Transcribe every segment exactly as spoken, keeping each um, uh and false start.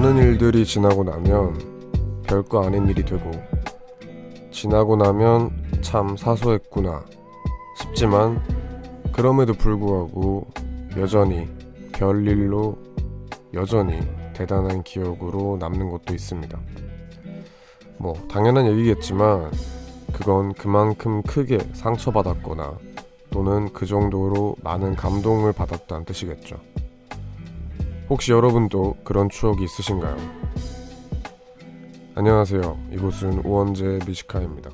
많은 일들이 지나고 나면 별거 아닌 일이 되고, 지나고 나면 참 사소했구나 싶지만 그럼에도 불구하고 여전히 별일로 여전히 대단한 기억으로 남는 것도 있습니다. 뭐 당연한 얘기겠지만 그건 그만큼 크게 상처받았거나 또는 그 정도로 많은 감동을 받았다는 뜻이겠죠. 혹시 여러분도 그런 추억이 있으신가요? 안녕하세요. 이곳은 우원재 Music High입니다.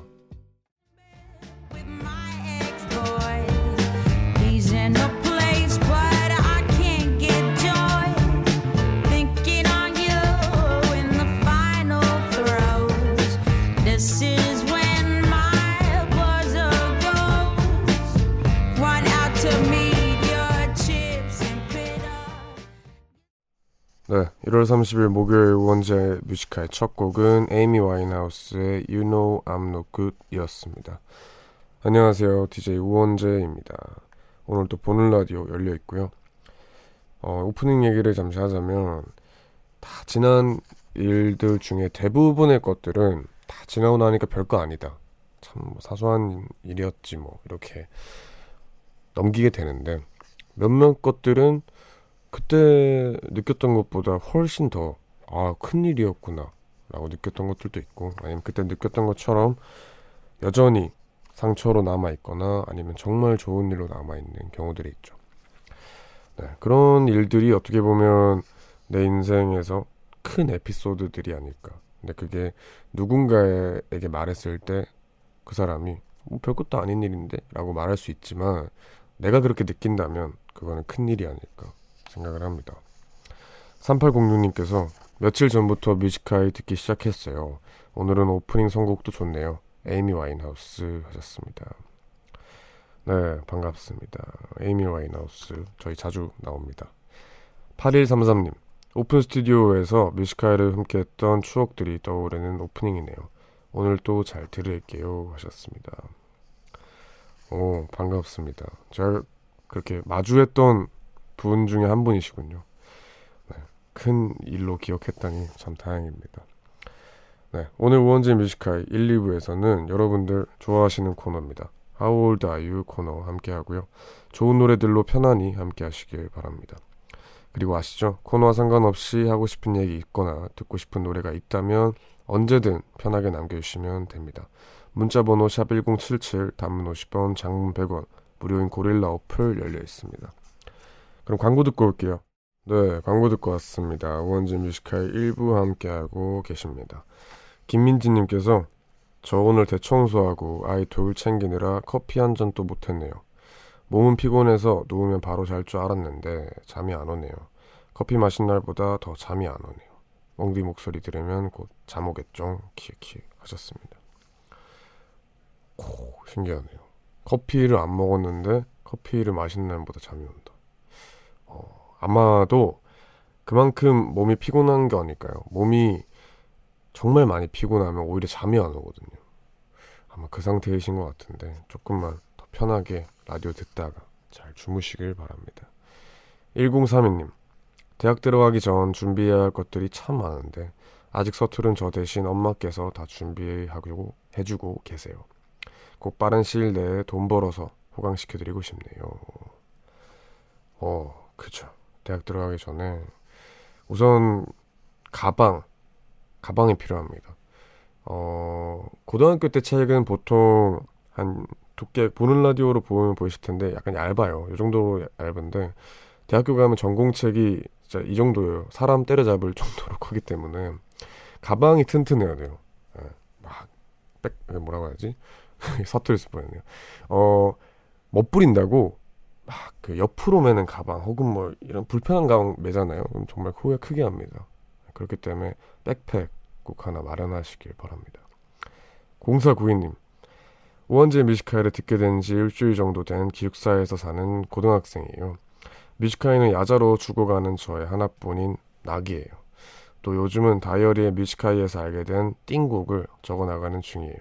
네, 일월 삼십일 목요일 우원재 뮤지카의 첫 곡은 에이미 와인하우스의 You Know I'm Not Good 이었습니다. 안녕하세요, 디제이 우원재입니다. 오늘도 보는 라디오 열려있고요. 어, 오프닝 얘기를 잠시 하자면, 다 지난 일들 중에 대부분의 것들은 다 지나고 나니까 별거 아니다, 참 뭐 사소한 일이었지 뭐 이렇게 넘기게 되는데, 몇몇 것들은 그때 느꼈던 것보다 훨씬 더 아, 큰일이었구나 라고 느꼈던 것들도 있고, 아니면 그때 느꼈던 것처럼 여전히 상처로 남아있거나 아니면 정말 좋은 일로 남아있는 경우들이 있죠. 네, 그런 일들이 어떻게 보면 내 인생에서 큰 에피소드들이 아닐까. 근데 그게 누군가에게 말했을 때 그 사람이 뭐 별것도 아닌 일인데 라고 말할 수 있지만, 내가 그렇게 느낀다면 그거는 큰일이 아닐까 생각을 합니다. 삼팔공육 님께서 며칠 전부터 뮤지카이 듣기 시작했어요. 오늘은 오프닝 선곡도 좋네요. 에이미 와인하우스 하셨습니다. 네, 반갑습니다. 에이미 와인하우스 저희 자주 나옵니다. 팔일삼삼 님, 오픈 스튜디오에서 뮤지카이를 함께 했던 추억들이 떠오르는 오프닝이네요. 오늘 또 잘 들을게요 하셨습니다. 오, 반갑습니다. 제가 그렇게 마주했던 분 중에 한 분이시군요. 네, 큰 일로 기억했다니 참 다행입니다. 네, 오늘 우원재 뮤지카이 일, 이부에서는 여러분들 좋아하시는 코너입니다. 하우 올드 아유 코너 함께하고요. 좋은 노래들로 편안히 함께하시길 바랍니다. 그리고 아시죠? 코너와 상관없이 하고 싶은 얘기 있거나 듣고 싶은 노래가 있다면 언제든 편하게 남겨주시면 됩니다. 문자번호 샵 일공칠칠, 단문 오십 원, 장문 백 원, 무료인 고릴라 어플 열려있습니다. 그럼 광고 듣고 올게요. 네, 광고 듣고 왔습니다. 우원재 뮤지컬 일 부 함께하고 계십니다. 김민지님께서 저 오늘 대청소하고 아이 돌 챙기느라 커피 한 잔도 못했네요. 몸은 피곤해서 누우면 바로 잘 줄 알았는데 잠이 안 오네요. 커피 마신 날보다 더 잠이 안 오네요. 멍디 목소리 들으면 곧 잠 오겠죠? 키키 하셨습니다. 오, 신기하네요. 커피를 안 먹었는데 커피를 마신 날보다 잠이 온다. 어, 아마도 그만큼 몸이 피곤한 게 아닐까요? 몸이 정말 많이 피곤하면 오히려 잠이 안 오거든요. 아마 그 상태이신 것 같은데 조금만 더 편하게 라디오 듣다가 잘 주무시길 바랍니다. 일공삼이 님, 대학 들어가기 전 준비해야 할 것들이 참 많은데 아직 서투른 저 대신 엄마께서 다 준비하고 해주고 계세요. 꼭 빠른 시일 내에 돈 벌어서 호강시켜드리고 싶네요. 어, 그쵸. 대학 들어가기 전에 우선 가방 가방이 필요합니다. 어, 고등학교 때 책은 보통 한 두께, 보는 라디오로 보면 보이실 텐데 약간 얇아요. 이 정도로 얇은데 대학교 가면 전공책이 진짜 이 정도예요. 사람 때려잡을 정도로 크기 때문에 가방이 튼튼해야 돼요. 네, 막 백, 뭐라고 해야지? 서툴했을 뻔했네요. 어, 못 부린다고 막 그 옆으로 매는 가방 혹은 뭐 이런 불편한 가방 매잖아요. 그럼 정말 후회 크게 합니다. 그렇기 때문에 백팩 꼭 하나 마련하시길 바랍니다. 공사구이 님, 우원재 뮤지컬을 듣게 된 지 일주일 정도 된 기숙사에서 사는 고등학생이에요. 뮤지컬은 야자로 죽어가는 저의 하나뿐인 낙이에요. 또 요즘은 다이어리에 뮤지컬에서 알게 된 띵곡을 적어나가는 중이에요.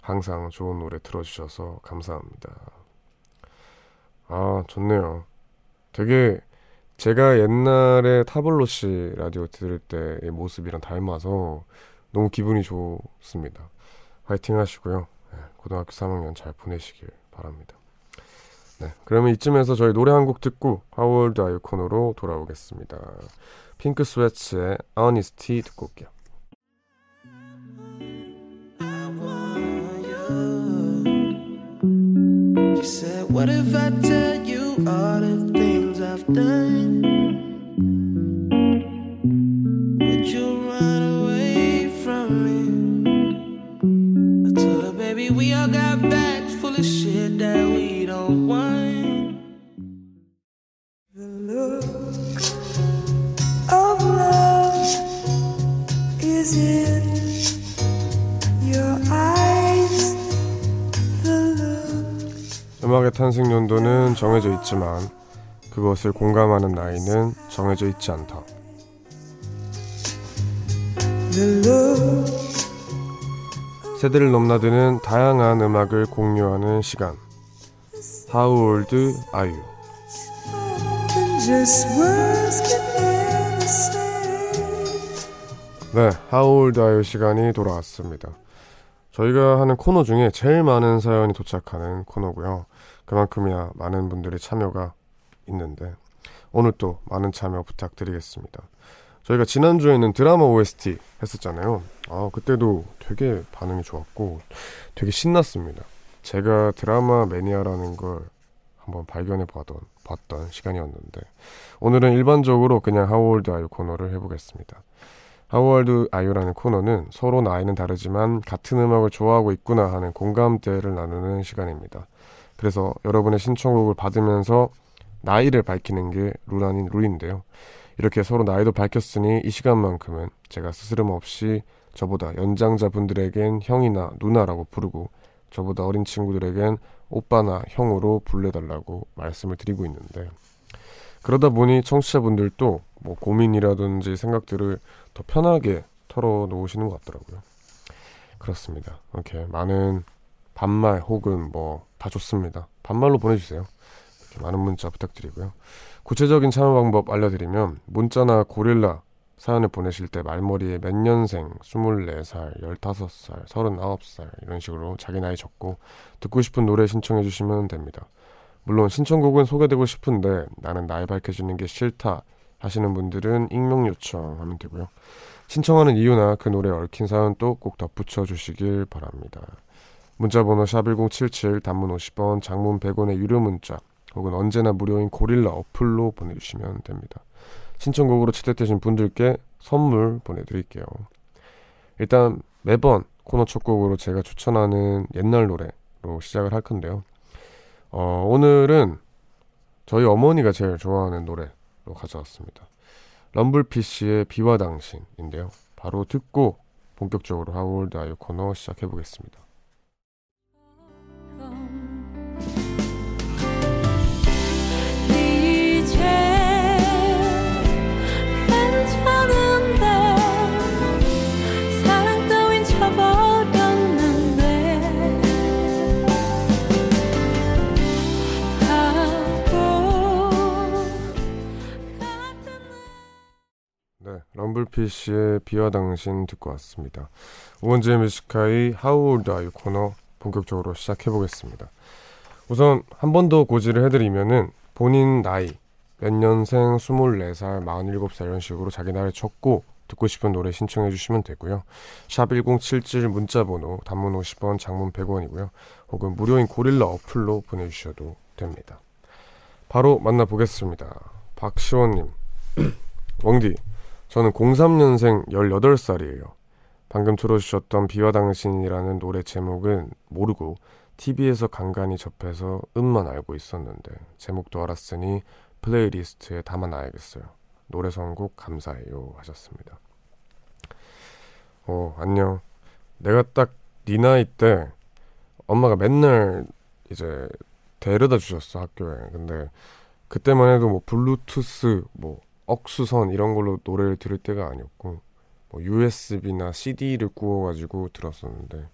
항상 좋은 노래 들어주셔서 감사합니다. 아, 좋네요. 되게 제가 옛날에 타블로 씨 라디오 들을 때의 모습이랑 닮아서 너무 기분이 좋습니다. 화이팅 하시고요. 네, 고등학교 삼 학년 잘 보내시길 바랍니다. 네, 그러면 이쯤에서 저희 노래 한 곡 듣고 하우 올드 아유 코너로 돌아오겠습니다. 핑크 스웨츠의 Honesty 듣고 올게요. She said, what if I tell you all the things I've done? Would you run away from me? I told her, baby, we all got bags full of shit that we don't want. The look of love is in your eyes. 음악의 탄생 연도는 정해져 있지만 그것을 공감하는 나이는 정해져 있지 않다. 세대를 넘나드는 다양한 음악을 공유하는 시간. 하우 올드 아유. 네, 하우 올드 아유 시간이 돌아왔습니다. 저희가 하는 코너 중에 제일 많은 사연이 도착하는 코너고요. 그만큼이나 많은 분들의 참여가 있는데 오늘 또 많은 참여 부탁드리겠습니다. 저희가 지난주에는 드라마 오에스티 했었잖아요. 아, 그때도 되게 반응이 좋았고 되게 신났습니다. 제가 드라마 매니아라는 걸 한번 발견해 보던, 봤던 시간이었는데 오늘은 일반적으로 그냥 하우 올드 아유 코너를 해보겠습니다. 하우 올드 아유라는 코너는 서로 나이는 다르지만 같은 음악을 좋아하고 있구나 하는 공감대를 나누는 시간입니다. 그래서 여러분의 신청곡을 받으면서 나이를 밝히는 게 룰 아닌 룰인데요. 이렇게 서로 나이도 밝혔으니 이 시간만큼은 제가 스스럼없이 저보다 연장자분들에겐 형이나 누나라고 부르고 저보다 어린 친구들에겐 오빠나 형으로 불러달라고 말씀을 드리고 있는데 그러다 보니 청취자분들도 뭐 고민이라든지 생각들을 더 편하게 털어놓으시는 것 같더라고요. 그렇습니다. 이렇게 많은 반말 혹은 뭐 다 좋습니다. 반말로 보내주세요. 이렇게 많은 문자 부탁드리고요. 구체적인 참여 방법 알려드리면 문자나 고릴라 사연을 보내실 때 말머리에 몇 년생, 스물네 살, 열다섯 살, 서른아홉 살 이런 식으로 자기 나이 적고 듣고 싶은 노래 신청해 주시면 됩니다. 물론 신청곡은 소개되고 싶은데 나는 나이 밝혀주는 게 싫다 하시는 분들은 익명 요청하면 되고요. 신청하는 이유나 그 노래에 얽힌 사연도 꼭 덧붙여 주시길 바랍니다. 문자번호 샵일공칠칠, 단문 오십 원, 장문 백 원의 유료 문자 혹은 언제나 무료인 고릴라 어플로 보내주시면 됩니다. 신청곡으로 채택되신 분들께 선물 보내드릴게요. 일단 매번 코너 첫 곡으로 제가 추천하는 옛날 노래로 시작을 할 건데요. 어, 오늘은 저희 어머니가 제일 좋아하는 노래로 가져왔습니다. 럼블 피쉬의 비와 당신인데요. 바로 듣고 본격적으로 하우 올드 아유 코너 시작해보겠습니다. 럼블피쉬의 비와 당신 듣고 왔습니다. 우원재 뮤직 하이 하우 올드 아유 코너 본격적으로 시작해보겠습니다. 우선 한 번 더 고지를 해드리면은 본인 나이 몇 년생 스물네 살, 마흔일곱 살 이런 식으로 자기 나이를 적고 듣고 싶은 노래 신청해 주시면 되고요. 샵 일공칠칠 문자번호 단문 오십 원, 장문 백 원이고요. 혹은 무료인 고릴라 어플로 보내주셔도 됩니다. 바로 만나보겠습니다. 박시원님. 왕디, 저는 공삼 년생 열여덟 살이에요. 방금 틀어주셨던 비와 당신이라는 노래 제목은 모르고 티비에서 간간히 접해서 음만 알고 있었는데 제목도 알았으니 플레이리스트에 담아놔야겠어요. 노래 선곡 감사해요 하셨습니다. 어, 안녕. 내가 딱 네 나이 때 엄마가 맨날 이제 데려다 주셨어, 학교에. 근데 그때만 해도 뭐 블루투스, 뭐 억수선 이런 걸로 노래를 들을 때가 아니었고 뭐 유에스비나 씨디를 구워가지고 들었었는데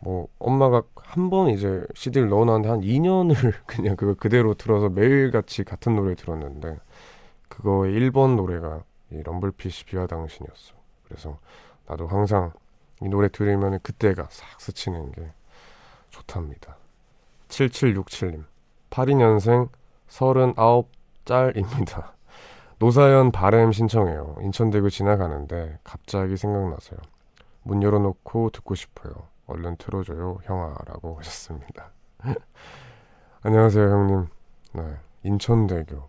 뭐 엄마가 한 번 이제 씨디를 넣어놨는데 한 이 년을 그냥 그거 그대로 들어서 매일같이 같은 노래를 들었는데 그거의 일 번 노래가 이 럼블피쉬 비와 당신이었어. 그래서 나도 항상 이 노래 들으면 그때가 싹 스치는 게 좋답니다. 칠칠육칠님 팔십이년생 서른아홉 짤입니다. 노사연 바램 신청해요. 인천대교 지나가는데 갑자기 생각나서요. 문 열어놓고 듣고 싶어요. 얼른 틀어줘요 형아, 라고 하셨습니다. 안녕하세요 형님. 네, 인천대교.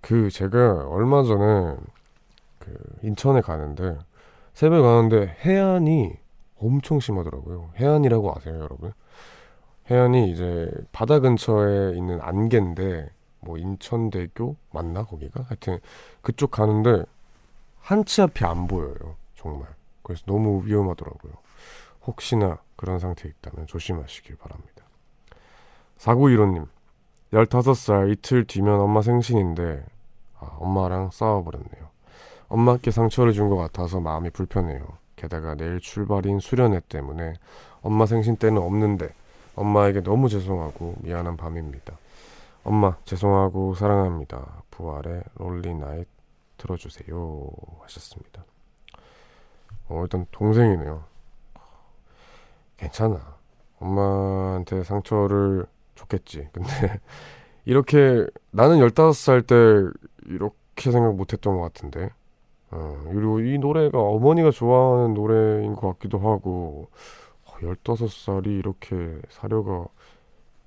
그 제가 얼마 전에 그 인천에 가는데, 새벽에 가는데 해안이 엄청 심하더라고요. 해안이라고 아세요 여러분? 해안이 이제 바다 근처에 있는 안개인데, 뭐 인천대교 맞나 거기가? 하여튼 그쪽 가는데 한치 앞이 안 보여요 정말. 그래서 너무 위험하더라고요. 혹시나 그런 상태에 있다면 조심하시길 바랍니다. 사구일호님 열다섯 살 이틀 뒤면 엄마 생신인데 아, 엄마랑 싸워버렸네요. 엄마께 상처를 준 것 같아서 마음이 불편해요. 게다가 내일 출발인 수련회 때문에 엄마 생신 때는 없는데 엄마에게 너무 죄송하고 미안한 밤입니다. 엄마 죄송하고 사랑합니다. 부활의 롤리나잇 들어주세요 하셨습니다. 어, 일단 동생이네요. 괜찮아. 엄마한테 상처를 줬겠지. 근데 이렇게 나는 열다섯 살 때 이렇게 생각 못했던 것 같은데. 어, 그리고 이 노래가 어머니가 좋아하는 노래인 것 같기도 하고. 어, 열다섯 살이 이렇게 사려가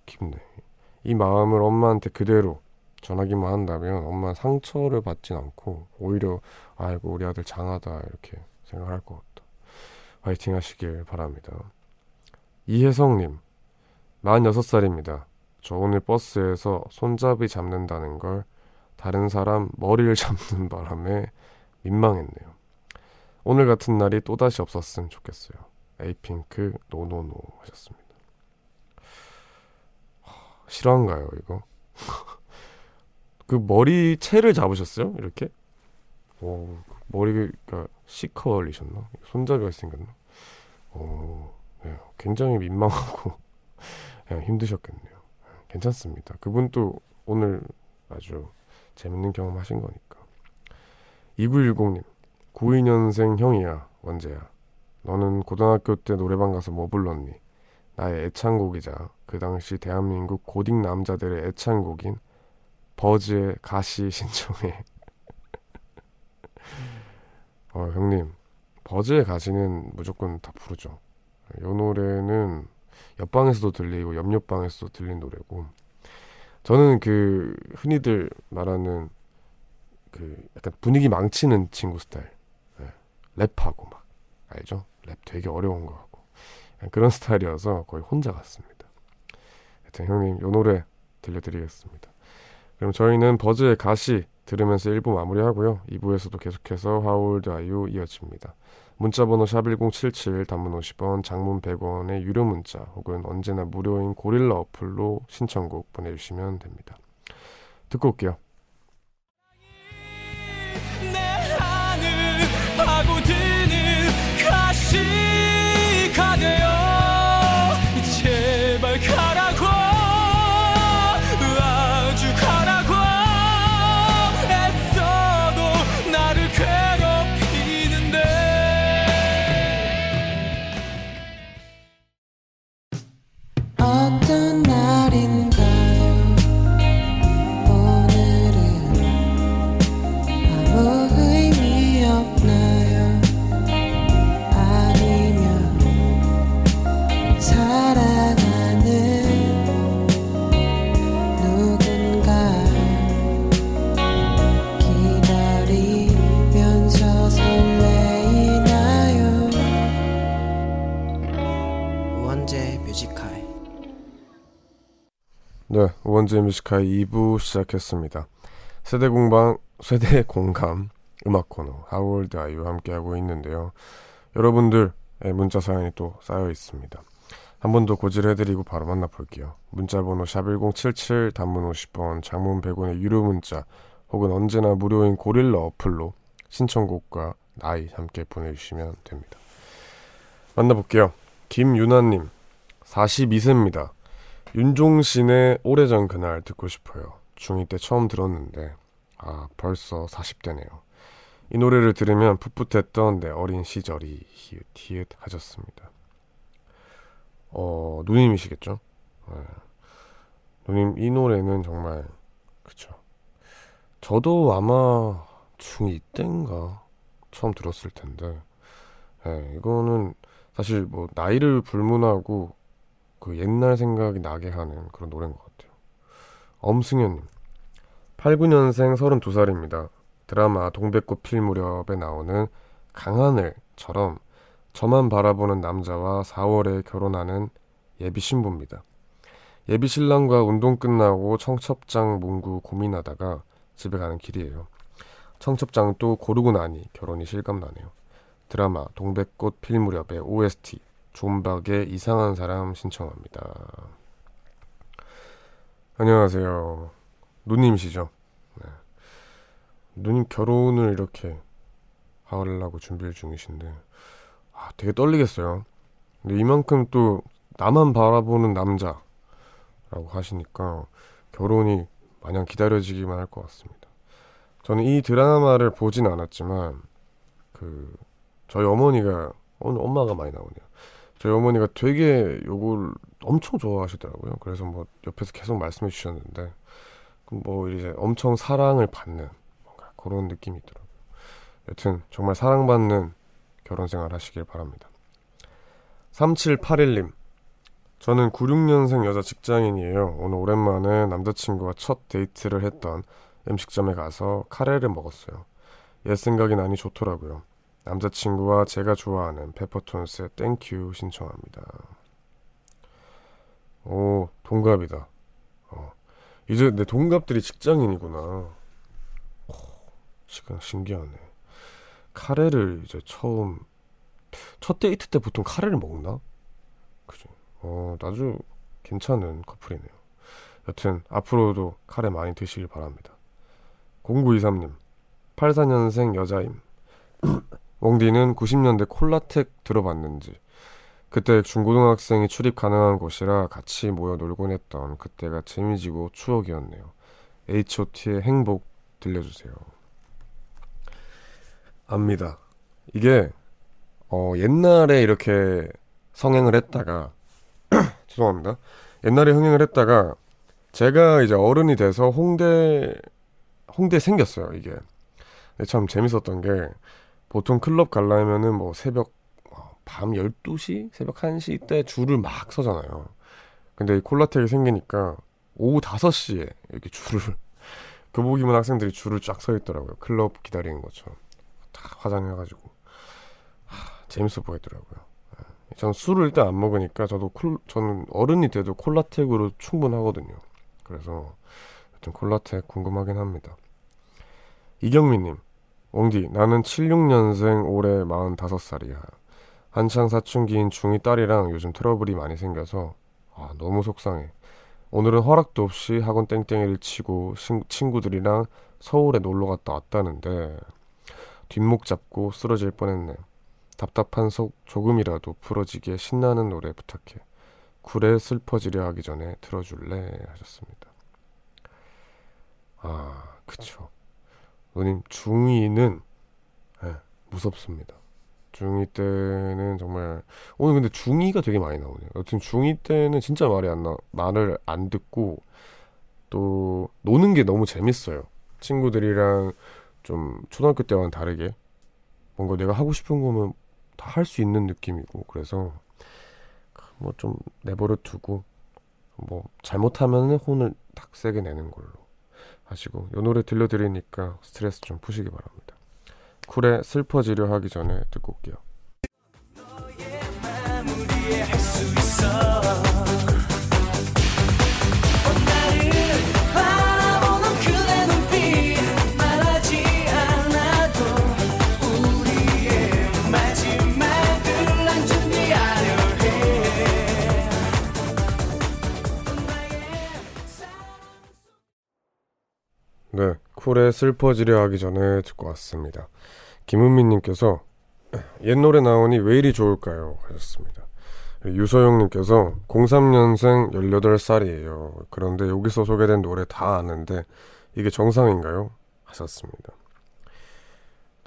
깊네. 이 마음을 엄마한테 그대로 전하기만 한다면 엄마 상처를 받진 않고 오히려 아이고 우리 아들 장하다 이렇게 생각할 것 같다. 화이팅 하시길 바랍니다. 이혜성님 마흔여섯 살입니다. 저 오늘 버스에서 손잡이 잡는다는 걸 다른 사람 머리를 잡는 바람에 민망했네요. 오늘 같은 날이 또다시 없었으면 좋겠어요. 에이핑크 노노노 하셨습니다. 실화인가요 이거? 그 머리채를 잡으셨어요? 이렇게? 오, 머리가 시컬이셨나? 손잡이가 생겼나? 오, 네, 굉장히 민망하고 그냥 힘드셨겠네요. 괜찮습니다. 그분도 오늘 아주 재밌는 경험 하신 거니까. 이구일공님 구십이년생 형이야 원재야. 너는 고등학교 때 노래방 가서 뭐 불렀니? 나의 애창곡이자 그 당시 대한민국 고딩 남자들의 애창곡인 버즈의 가시 신청해. 어, 형님 버즈의 가시는 무조건 다 부르죠. 이 노래는 옆방에서도 들리고 옆옆방에서도 들린 노래고, 저는 그 흔히들 말하는 그 약간 분위기 망치는 친구 스타일. 네. 랩하고 막 알죠? 랩 되게 어려운 거 하고 그런 스타일이어서 거의 혼자 갔습니다. 하여튼 형님 요 노래 들려드리겠습니다. 그럼 저희는 버즈의 가시 들으면서 일 부 마무리하고요. 이 부에서도 계속해서 하우 올드 아유 이어집니다. 문자번호 샵일공칠칠 단문 오십 원 장문 백 원의 유료 문자 혹은 언제나 무료인 고릴라 어플로 신청곡 보내주시면 됩니다. 듣고 올게요. 내 하늘 파고드는 가시가 되어 제발 가라고 아주 가라고 애써도 나를 괴롭히는데. 어떤 날인가요 오늘은 아무 의미 없나요? 아니면 사랑하는 누군가 기다리면서 설레이나요? 우원재 뮤직 하이. 네, 우원재 뮤직하이 이 부 시작했습니다. 세대공방, 세대공감 음악코너 하우 올드 아유 함께하고 있는데요. 여러분들 문자 사연이 또 쌓여 있습니다. 한 번 더 고질해드리고 바로 만나볼게요. 문자번호 샵일공칠칠 단문 오십 원 장문 백 원의 유료 문자 혹은 언제나 무료인 고릴라 어플로 신청곡과 나이 함께 보내주시면 됩니다. 만나볼게요. 김유나님 마흔이세입니다. 윤종신의 오래전 그날 듣고 싶어요. 중이 때 처음 들었는데 아, 벌써 사십 대네요. 이 노래를 들으면 풋풋했던 내 어린 시절이 히읗히읗 하셨습니다. 어, 누님이시겠죠? 네. 누님, 이 노래는 정말, 그쵸. 저도 아마 중이 때인가 처음 들었을 텐데, 네, 이거는 사실 뭐, 나이를 불문하고 그 옛날 생각이 나게 하는 그런 노래인 것 같아요. 엄승현님, 팔십구 년생 서른두 살입니다. 드라마 동백꽃 필 무렵에 나오는 강하늘처럼 저만 바라보는 남자와 사월에 결혼하는 예비신부입니다. 예비신랑과 운동 끝나고 청첩장 문구 고민하다가 집에 가는 길이에요. 청첩장도 고르고 나니 결혼이 실감나네요. 드라마 동백꽃 필 무렵의 오에스티 존박의 이상한 사람 신청합니다. 안녕하세요. 누님이시죠? 네. 누님 결혼을 이렇게 하려고 준비 중이신데, 아, 되게 떨리겠어요. 근데 이만큼 또 나만 바라보는 남자라고 하시니까 결혼이 마냥 기다려지기만 할 것 같습니다. 저는 이 드라마를 보진 않았지만, 그 저희 어머니가, 오늘 엄마가 많이 나오네요. 저희 어머니가 되게 요걸 엄청 좋아하시더라고요. 그래서 뭐 옆에서 계속 말씀해 주셨는데, 뭐 이제 엄청 사랑을 받는 뭔가 그런 느낌이 있더라고요. 여튼 정말 사랑받는 결혼생활 하시길 바랍니다. 삼칠팔일 님, 저는 구십육 년생 여자 직장인이에요. 오늘 오랜만에 남자친구와 첫 데이트를 했던 음식점에 가서 카레를 먹었어요. 옛 생각이 나니 좋더라고요. 남자친구와 제가 좋아하는 페퍼톤스의 땡큐 신청합니다. 오, 동갑이다. 어, 이제 내 동갑들이 직장인이구나. 오, 시간 신기하네. 카레를 이제 처음, 첫 데이트 때 보통 카레를 먹나? 그죠. 어, 아주 괜찮은 커플이네요. 여튼 앞으로도 카레 많이 드시길 바랍니다. 공구이삼 님, 팔십사 년생 여자임. 웡디는 구십 년대 콜라텍 들어봤는지, 그때 중고등학생이 출입 가능한 곳이라 같이 모여 놀곤 했던 그때가 재미지고 추억이었네요. 에이치 오 티의 행복 들려주세요. 압니다. 이게 어, 옛날에 이렇게 성행을 했다가 죄송합니다. 옛날에 흥행을 했다가 제가 이제 어른이 돼서 홍대 홍대에 생겼어요. 이게 참 재밌었던 게, 보통 클럽 가려면은 뭐 새벽 밤 열두 시? 새벽 한 시 때 줄을 막 서잖아요. 근데 이 콜라텍이 생기니까 오후 다섯 시에 이렇게 줄을 교복 입은 학생들이 줄을 쫙 서 있더라고요. 클럽 기다리는 것처럼 다 화장해가지고. 하, 재밌어 보이더라고요. 전 술을 일단 안 먹으니까 저도 콜, 저는 어른이 돼도 콜라텍으로 충분하거든요. 그래서 여튼 콜라텍 궁금하긴 합니다. 이경민님, 옹디, 나는 칠십육 년생 올해 마흔다섯 살이야. 한창 사춘기인 중이 딸이랑 요즘 트러블이 많이 생겨서 아, 너무 속상해. 오늘은 허락도 없이 학원 땡땡이를 치고 신, 친구들이랑 서울에 놀러 갔다 왔다는데 뒷목 잡고 쓰러질 뻔했네. 답답한 속 조금이라도 풀어지게 신나는 노래 부탁해. 굴에 슬퍼지려 하기 전에 들어줄래? 하셨습니다. 아, 그쵸. 누님, 중이는 네, 무섭습니다. 중이 때는 정말, 오늘 근데 중이가 되게 많이 나오네요. 여튼 중이 때는 진짜 말이 안 나, 말을 안 듣고 또 노는 게 너무 재밌어요. 친구들이랑 좀 초등학교 때와는 다르게 뭔가 내가 하고 싶은 거면 다 할 수 있는 느낌이고, 그래서 뭐 좀 내버려 두고 뭐 잘못하면은 혼을 딱 세게 내는 걸로 하시고, 요 노래 들려드리니까 스트레스 좀 푸시기 바랍니다. 쿨에 슬퍼지려 하기 전에 듣고 올게요. 너의 마음을 이해할 수 있어. 나를 바라보는 그대 눈빛, 말하지 않아도 우리의 마지막을 난 준비하려 해. 네, 쿨에 슬퍼지려 하기 전에 듣고 왔습니다. 김은미님께서 옛 노래 나오니 왜 이리 좋을까요? 하셨습니다. 유서영님께서 공삼 년생 열여덟 살이에요. 그런데 여기서 소개된 노래 다 아는데 이게 정상인가요? 하셨습니다.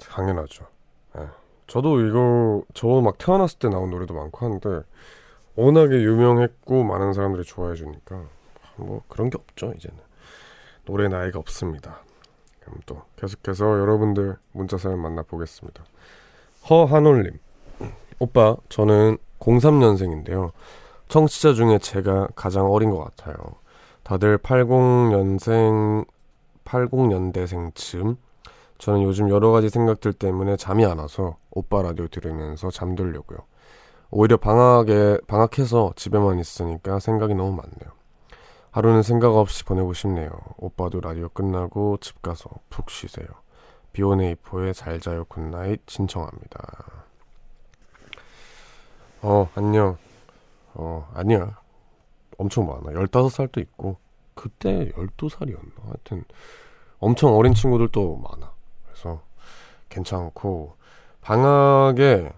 당연하죠. 네. 저도 이거 저 막 태어났을 때 나온 노래도 많고 한데 워낙에 유명했고 많은 사람들이 좋아해 주니까 뭐 그런 게 없죠. 이제는 노래 나이가 없습니다. 그럼 또 계속해서 여러분들 문자 사연 만나보겠습니다. 허한올님, 오빠 저는 공삼년생인데요 청취자 중에 제가 가장 어린 것 같아요. 다들 팔십년생 팔십년대생쯤 저는 요즘 여러가지 생각들 때문에 잠이 안 와서 오빠 라디오 들으면서 잠들려고요. 오히려 방학에, 방학해서 집에만 있으니까 생각이 너무 많네요. 하루는 생각 없이 보내고 싶네요. 오빠도 라디오 끝나고 집 가서 푹 쉬세요. 비오네 이포에 잘 자요 굿나잇 신청합니다. 어 안녕. 어 아니야, 엄청 많아. 열다섯살도 있고 그때 열두살이었나 하여튼 엄청 어린 친구들도 많아. 그래서 괜찮고 방학에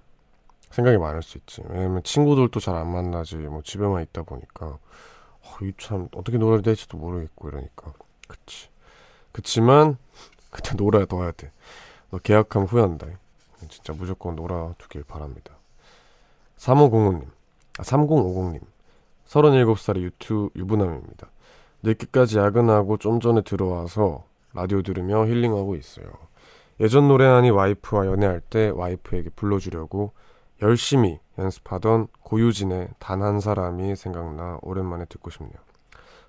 생각이 많을 수 있지. 왜냐면 친구들도 잘 안 만나지 뭐 집에만 있다 보니까 어, 이 참 어떻게 놀아야 될지도 모르겠고 이러니까. 그치. 그치만 그때 놀아야 넣어야 돼. 너 계약하면 후회한다. 진짜 무조건 놀아두길 바랍니다. 삼오공오님 아 삼공오공님 서른일곱살의 유튜 유부남입니다. 늦게까지 야근하고 좀 전에 들어와서 라디오 들으며 힐링하고 있어요. 예전 노래하니 와이프와 연애할 때 와이프에게 불러주려고 열심히 연습하던 고유진의 단 한 사람이 생각나 오랜만에 듣고 싶네요.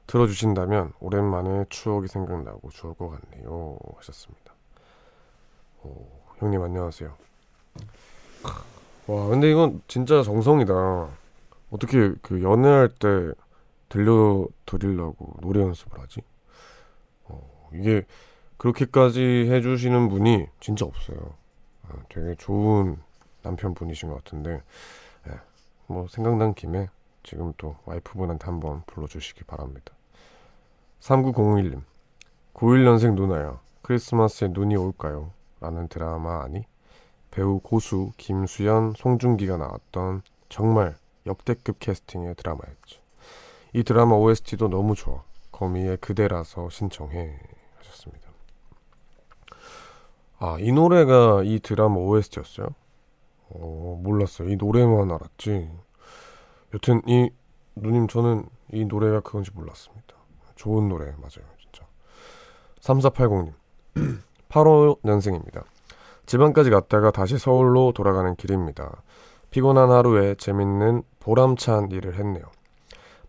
들어주신다면 오랜만에 추억이 생각나고 좋을 것 같네요 하셨습니다. 오, 형님 안녕하세요. 와 근데 이건 진짜 정성이다. 어떻게 그 연애할 때 들려드리려고 노래 연습을 하지? 어, 이게 그렇게까지 해주시는 분이 진짜 없어요. 아, 되게 좋은 남편분이신 것 같은데 예, 뭐 생각난 김에 지금 또 와이프분한테 한번 불러주시기 바랍니다. 삼구공일님 구십일년생 누나야, 크리스마스에 눈이 올까요? 라는 드라마 아니? 배우 고수 김수현, 송중기가 나왔던 정말 역대급 캐스팅의 드라마였죠. 이 드라마 오에스티도 너무 좋아. 거미의 그대라서 신청해 하셨습니다. 아, 이 노래가 이 드라마 오에스티였어요? 어, 몰랐어요. 이 노래만 알았지. 여튼 이 누님 저는 이 노래가 그건지 몰랐습니다. 좋은 노래 맞아요 진짜. 삼사팔공님 팔오년생입니다 지방까지 갔다가 다시 서울로 돌아가는 길입니다. 피곤한 하루에 재밌는 보람찬 일을 했네요.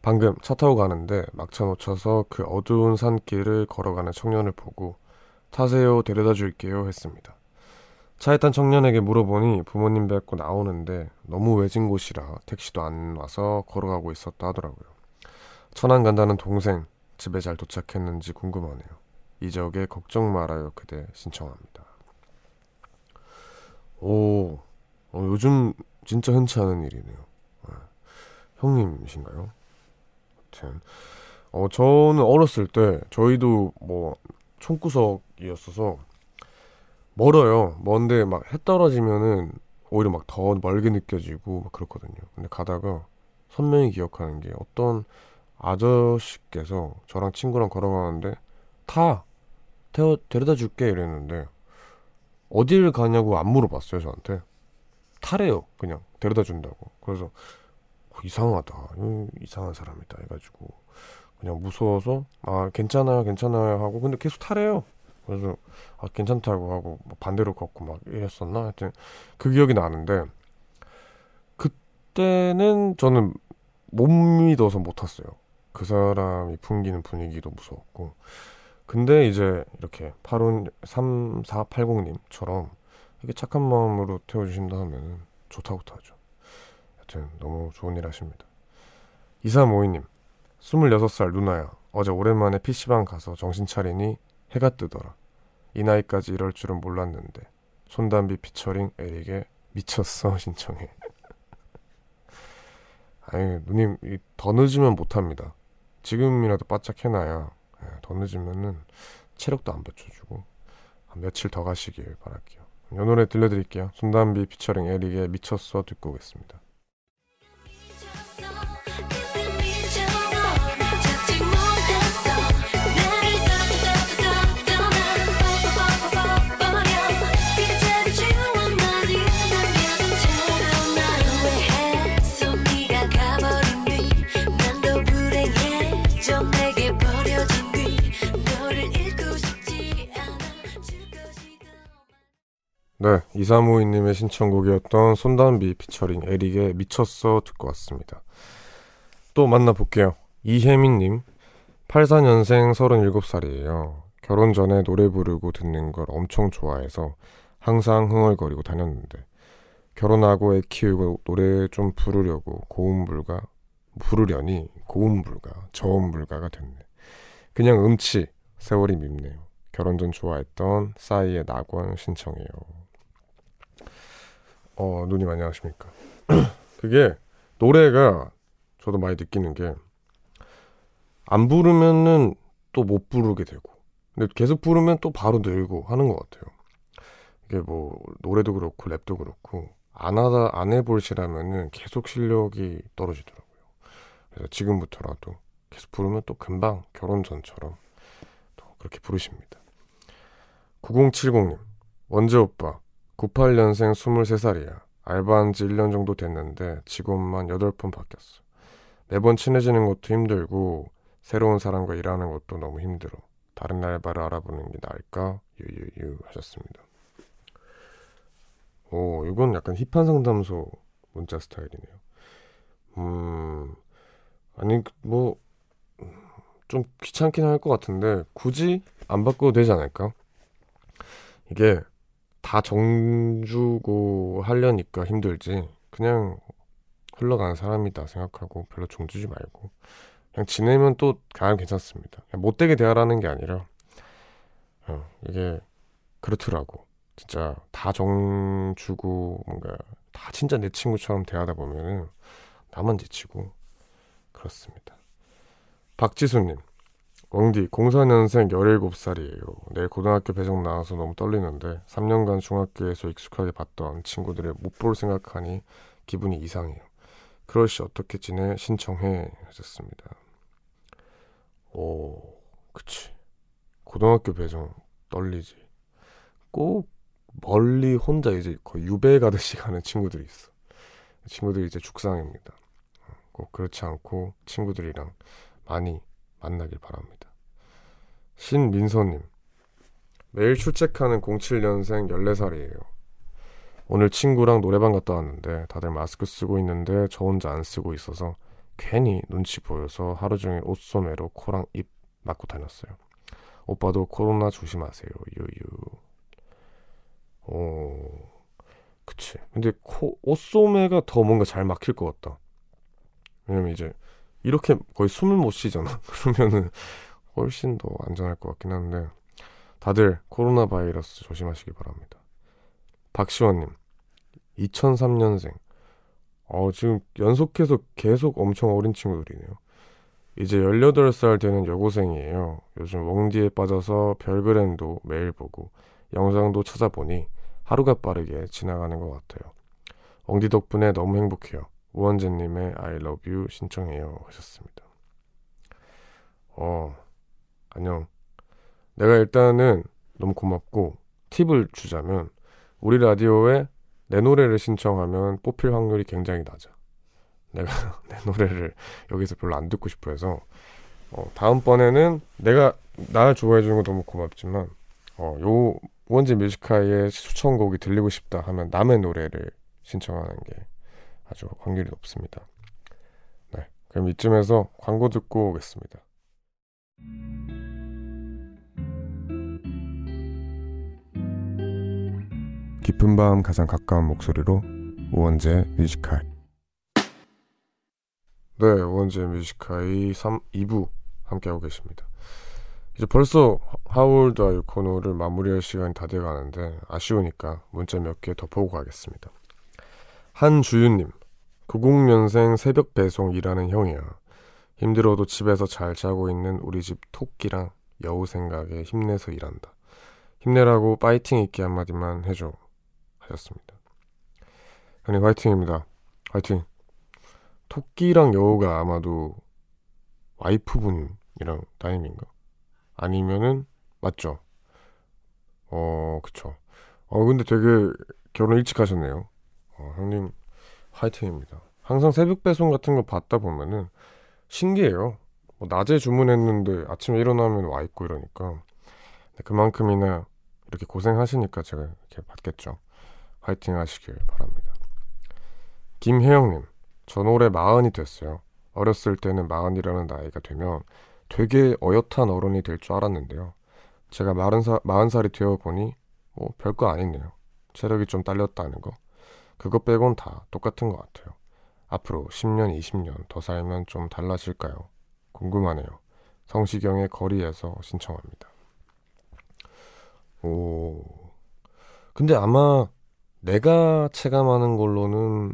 방금 차 타고 가는데 막차 놓쳐서 그 어두운 산길을 걸어가는 청년을 보고 타세요 데려다 줄게요 했습니다. 차에 탄 청년에게 물어보니 부모님 뵙고 나오는데 너무 외진 곳이라 택시도 안 와서 걸어가고 있었다 하더라고요. 천안 간다는 동생 집에 잘 도착했는지 궁금하네요. 이적에 걱정 말아요 그대 신청합니다. 오, 어, 요즘 진짜 흔치 않은 일이네요. 네. 형님이신가요? 어, 저는 어렸을 때 저희도 뭐 총구석이었어서 멀어요. 먼데 막 해 떨어지면은 오히려 막 더 멀게 느껴지고 막 그렇거든요. 근데 가다가 선명히 기억하는 게 어떤 아저씨께서 저랑 친구랑 걸어가는데 타! 태워, 데려다 줄게 이랬는데 어딜 가냐고 안 물어봤어요 저한테. 타래요 그냥 데려다 준다고. 그래서 이상하다, 이상한 사람이다 해가지고 그냥 무서워서 아 괜찮아요 괜찮아요 하고 근데 계속 타래요. 그래서 아 괜찮다고 하고 반대로 걷고 막 이랬었나 하여튼 그 기억이 나는데 그때는 저는 못 믿어서 못 탔어요. 그 사람이 풍기는 분위기도 무서웠고. 근데 이제 이렇게 삼사팔공님처럼 이렇게 착한 마음으로 태워주신다 하면 좋다고 타죠. 너무 좋은 일 하십니다. 이삼오이님 스물여섯살 누나야, 어제 오랜만에 피씨방 가서 정신 차리니 해가 뜨더라. 이 나이까지 이럴 줄은 몰랐는데 손담비 피처링 에릭의 미쳤어 신청해. 아니 누님 더 늦으면 못합니다. 지금이라도 바짝 해놔야 더 늦으면은 체력도 안 받쳐주고 한 며칠 더 가시길 바랄게요. 이 노래 들려드릴게요. 손담비 피처링 에릭의 미쳤어 듣고 오겠습니다. 네, 이삼오이 님의 신청곡이었던 손담비 피처링 에릭의 미쳤어 듣고 왔습니다. 또 만나볼게요. 이혜민님, 팔십사 년생 서른일곱 살이에요. 결혼 전에 노래 부르고 듣는 걸 엄청 좋아해서 항상 흥얼거리고 다녔는데 결혼하고 애 키우고 노래 좀 부르려고 고음 불가 부르려니 고음 불가 저음 불가가 됐네. 그냥 음치. 세월이 밉네요. 결혼 전 좋아했던 싸이의 낙원 신청해요. 어, 누님 안녕하십니까. 그게 노래가 저도 많이 느끼는 게 안 부르면은 또 못 부르게 되고 근데 계속 부르면 또 바로 늘고 하는 것 같아요. 이게 뭐 노래도 그렇고 랩도 그렇고 안 하다 안 해볼시라면은 계속 실력이 떨어지더라고요. 그래서 지금부터라도 계속 부르면 또 금방 결혼 전처럼 또 그렇게 부르십니다. 구공칠공 님, 원재 오빠 구십팔 년생 스물세 살이야. 알바한 지 일 년 정도 됐는데 직원만 여덟 번 바뀌었어. 매번 친해지는 것도 힘들고 새로운 사람과 일하는 것도 너무 힘들어. 다른 알바를 알아보는 게 나을까? 유유유 하셨습니다. 오, 이건 약간 힙한 상담소 문자 스타일이네요. 음, 아니 뭐 좀 귀찮긴 할 것 같은데 굳이 안 바꿔도 되지 않을까? 이게 다 정주고 하려니까 힘들지 그냥 흘러가는 사람이다 생각하고 별로 정주지 말고 그냥 지내면 또 그냥 괜찮습니다. 그냥 못되게 대하라는 게 아니라 어, 이게 그렇더라고. 진짜 다 정주고 뭔가 다 진짜 내 친구처럼 대하다 보면은 나만 지치고 그렇습니다. 박지수님, 엉디 공사 년생 열일곱 살이에요. 내일 고등학교 배정 나와서 너무 떨리는데 삼 년간 중학교에서 익숙하게 봤던 친구들을 못 볼 생각하니 기분이 이상해요. 크러쉬 어떻게 지내? 신청해 하셨습니다. 오, 그치. 고등학교 배정 떨리지. 꼭 멀리 혼자 이제 거의 유배 가듯이 가는 친구들이 있어. 친구들이 이제 죽상입니다. 꼭 그렇지 않고 친구들이랑 많이 만나길 바랍니다. 신민서님, 매일 출첵하는 공칠 년생 열네 살이에요. 오늘 친구랑 노래방 갔다 왔는데 다들 마스크 쓰고 있는데 저 혼자 안 쓰고 있어서 괜히 눈치 보여서 하루 종일 옷소매로 코랑 입 막고 다녔어요. 오빠도 코로나 조심하세요. 유유. 오, 그치. 근데 코, 옷소매가 더 뭔가 잘 막힐 것 같다. 왜냐면 이제 이렇게 거의 숨을 못 쉬잖아. 그러면은 훨씬 더 안전할 것 같긴 한데 다들 코로나 바이러스 조심하시기 바랍니다. 박시원님, 이천삼 년생. 어, 지금 연속해서 계속 엄청 어린 친구들이네요. 이제 열여덟 살 되는 여고생이에요. 요즘 웡디에 빠져서 별그램도 매일 보고 영상도 찾아보니 하루가 빠르게 지나가는 것 같아요. 엉디 덕분에 너무 행복해요. 우원재님의 I love you 신청해요 하셨습니다. 어, 안녕. 내가 일단은 너무 고맙고 팁을 주자면 우리 라디오에 내 노래를 신청하면 뽑힐 확률이 굉장히 낮아. 내가 내 노래를 여기서 별로 안 듣고 싶어 해서 어, 다음번에는 내가 나 좋아해 주는 거 너무 고맙지만 어, 요 우원재 뮤직하이의 추천곡이 들리고 싶다 하면 남의 노래를 신청하는 게 아주 확률이 높습니다. 네, 그럼 이쯤에서 광고 듣고 오겠습니다. 깊은 밤 가장 가까운 목소리로 우원재 뮤직하이. 네, 우원재 뮤직하이 삼, 이 부 함께하고 계십니다. 이제 벌써 하우 올드 아유 코너를 마무리할 시간이 다 돼가는데 아쉬우니까 문자 몇 개 더 보고 가겠습니다. 한주윤님, 구십 년생 새벽 배송 일하는 형이야. 힘들어도 집에서 잘 자고 있는 우리 집 토끼랑 여우 생각에 힘내서 일한다. 힘내라고 파이팅 있게 한마디만 해줘 하셨습니다. 형님 파이팅입니다. 파이팅. 토끼랑 여우가 아마도 와이프분이랑 따님인가? 아니면은 맞죠? 어, 그쵸. 어, 근데 되게 결혼 일찍 하셨네요. 어, 형님 화이팅입니다. 항상 새벽 배송 같은 거 받다 보면은 신기해요. 뭐 낮에 주문했는데 아침에 일어나면 와 있고 이러니까 그만큼이나 이렇게 고생하시니까 제가 이렇게 받겠죠. 화이팅 하시길 바랍니다. 김혜영님, 전 올해 마흔이 됐어요. 어렸을 때는 마흔이라는 나이가 되면 되게 어엿한 어른이 될 줄 알았는데요. 제가 마흔 살, 마흔 살이 되어보니 뭐 별거 아니네요. 체력이 좀 딸렸다는 거. 그거 빼곤 다 똑같은 것 같아요. 앞으로 십 년, 이십 년 더 살면 좀 달라질까요? 궁금하네요. 성시경의 거리에서 신청합니다. 오. 근데 아마 내가 체감하는 걸로는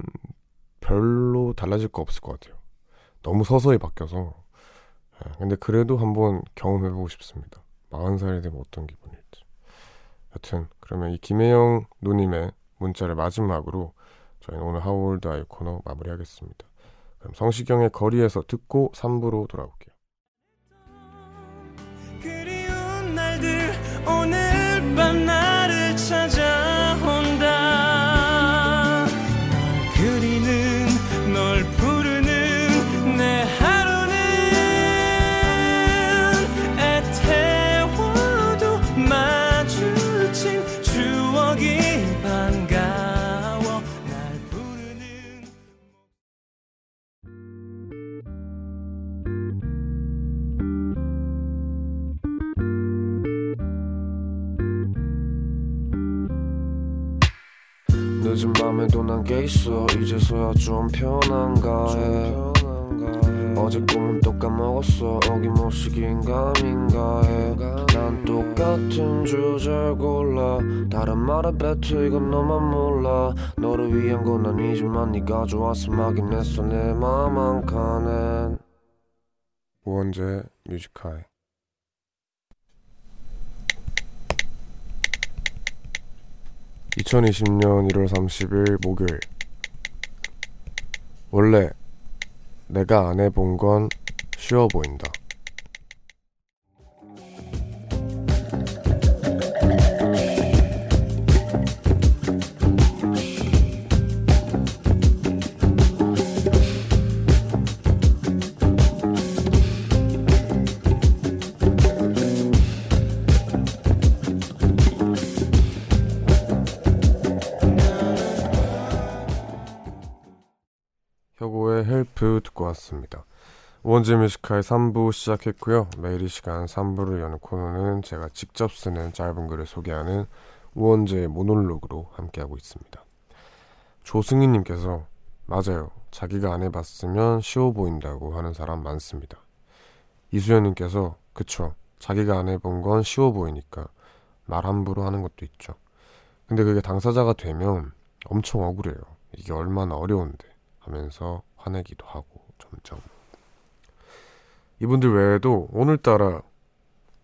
별로 달라질 거 없을 것 같아요. 너무 서서히 바뀌어서. 근데 그래도 한번 경험해보고 싶습니다. 마흔 살이 되면 어떤 기분일지. 여튼 그러면 이 김혜영 누님의 문자를 마지막으로 저희는 오늘 하우 올드 아유 코너 마무리하겠습니다. 그럼 성시경의 거리에서 듣고 삼 부로 돌아올게요. 그리운 날들 오늘 밤 나를 찾아온다. 널 그리는 널 부르는 내 하루는 애태워도 마주친 추억이 늦은 밤에도 난 게 있어. 이제서야 좀 편한가 해. 어제 꿈은 또 까먹었어. 어김없이 긴가민가 해. 난 똑같은 주제를 골라 다른 말에 뱉어. 이건 너만 몰라. 너를 위한 건 아니지만 네가 좋아서 막긴 했어. 내 맘 한 칸엔 우원재 뮤직 하이. 이천이십 년 일월 삼십일 목요일. 원래 내가 안 해본 건 쉬워 보인다. 듣고 왔습니다. 우원재 뮤지컬 삼 부 시작했고요. 매일 이 시간 삼 부를 여는 코너는 제가 직접 쓰는 짧은 글을 소개하는 우원재의 모놀로그로 함께하고 있습니다. 조승희님께서 맞아요. 자기가 안 해봤으면 쉬워 보인다고 하는 사람 많습니다. 이수연님께서 그쵸. 자기가 안 해본 건 쉬워 보이니까 말 함부로 하는 것도 있죠. 근데 그게 당사자가 되면 엄청 억울해요. 이게 얼마나 어려운데 하면서 화내기도 하고 점점. 이분들 외에도 오늘따라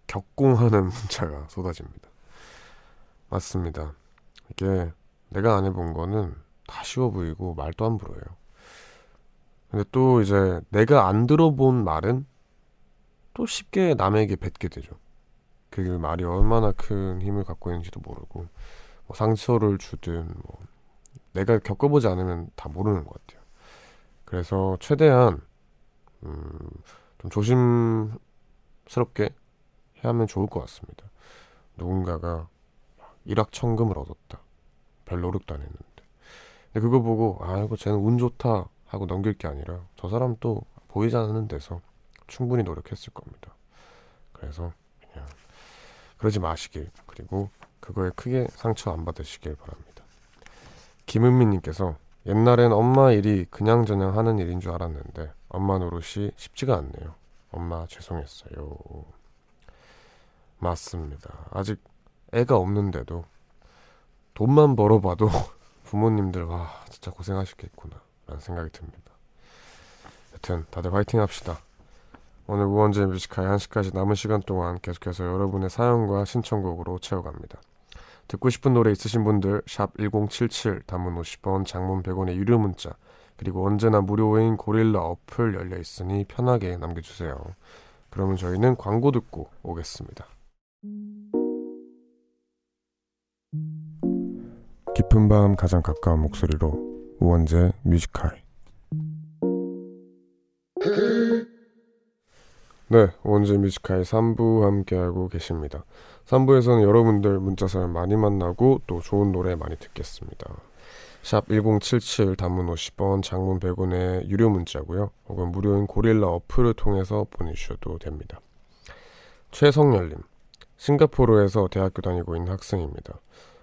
격공하는 문자가 쏟아집니다. 맞습니다. 이게 내가 안 해본 거는 다 쉬워 보이고 말도 함부로 해요. 근데 또 이제 내가 안 들어본 말은 또 쉽게 남에게 뱉게 되죠. 그 말이 얼마나 큰 힘을 갖고 있는지도 모르고 뭐 상처를 주든 뭐 내가 겪어보지 않으면 다 모르는 것 같아요. 그래서 최대한 음, 좀 조심스럽게 해야 하면 좋을 것 같습니다. 누군가가 일확천금을 얻었다. 별 노력도 안 했는데. 근데 그거 보고 아이고 쟤는 운 좋다 하고 넘길 게 아니라 저 사람 또 보이지 않는 데서 충분히 노력했을 겁니다. 그래서 그냥 그러지 마시길. 그리고 그거에 크게 상처 안 받으시길 바랍니다. 김은미님께서 옛날엔 엄마 일이 그냥저냥 하는 일인 줄 알았는데 엄마 노릇이 쉽지가 않네요. 엄마 죄송했어요. 맞습니다. 아직 애가 없는데도 돈만 벌어봐도 부모님들 와 진짜 고생하셨겠구나 라는 생각이 듭니다. 여튼 다들 화이팅 합시다. 오늘 우원재 뮤지컬 한 시까지 남은 시간 동안 계속해서 여러분의 사연과 신청곡으로 채워갑니다. 듣고 싶은 노래 있으신 분들 샵 천칠십칠 단문 오십 원 장문 백 원의 유료 문자 그리고 언제나 무료인 고릴라 어플 열려있으니 편하게 남겨주세요. 그러면 저희는 광고 듣고 오겠습니다. 깊은 밤 가장 가까운 목소리로 우원재 뮤지컬. 네, 우원재 뮤지컬 삼 부 함께하고 계십니다. 삼 부에서는 여러분들 문자사연 많이 만나고 또 좋은 노래 많이 듣겠습니다. 샵 일공칠칠 단문 오십 원 장문 백 원의 유료 문자고요. 혹은 무료인 고릴라 어플을 통해서 보내주셔도 됩니다. 최성열님, 싱가포르에서 대학교 다니고 있는 학생입니다.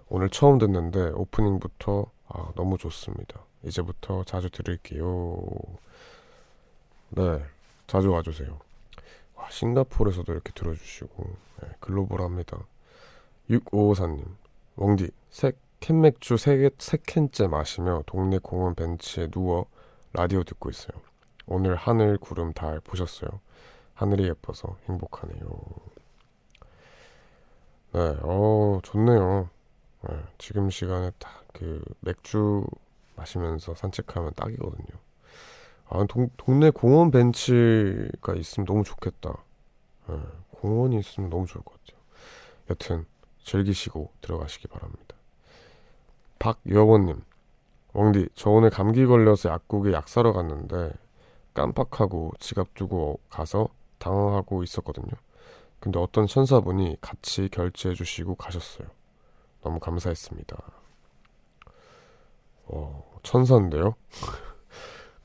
오늘 처음 듣는데 오프닝부터 아, 너무 좋습니다. 이제부터 자주 들을게요. 네, 자주 와주세요. 와, 싱가포르에서도 이렇게 들어주시고. 네, 글로벌합니다. 육오오사님 웡디, 세 캔 맥주 세, 개, 세 캔째 마시며 동네 공원 벤치에 누워 라디오 듣고 있어요. 오늘 하늘 구름 달 보셨어요? 하늘이 예뻐서 행복하네요. 네, 어 좋네요. 네, 지금 시간에 딱 그 맥주 마시면서 산책하면 딱이거든요. 아, 동, 동네 공원 벤치가 있으면 너무 좋겠다. 네, 공원이 있으면 너무 좋을 것 같아요. 여튼 즐기시고 들어가시기 바랍니다. 박여원님, 웡디, 저 오늘 감기 걸려서 약국에 약 사러 갔는데 깜빡하고 지갑 두고 가서 당황하고 있었거든요. 근데 어떤 천사분이 같이 결제해 주시고 가셨어요. 너무 감사했습니다. 어, 천사인데요?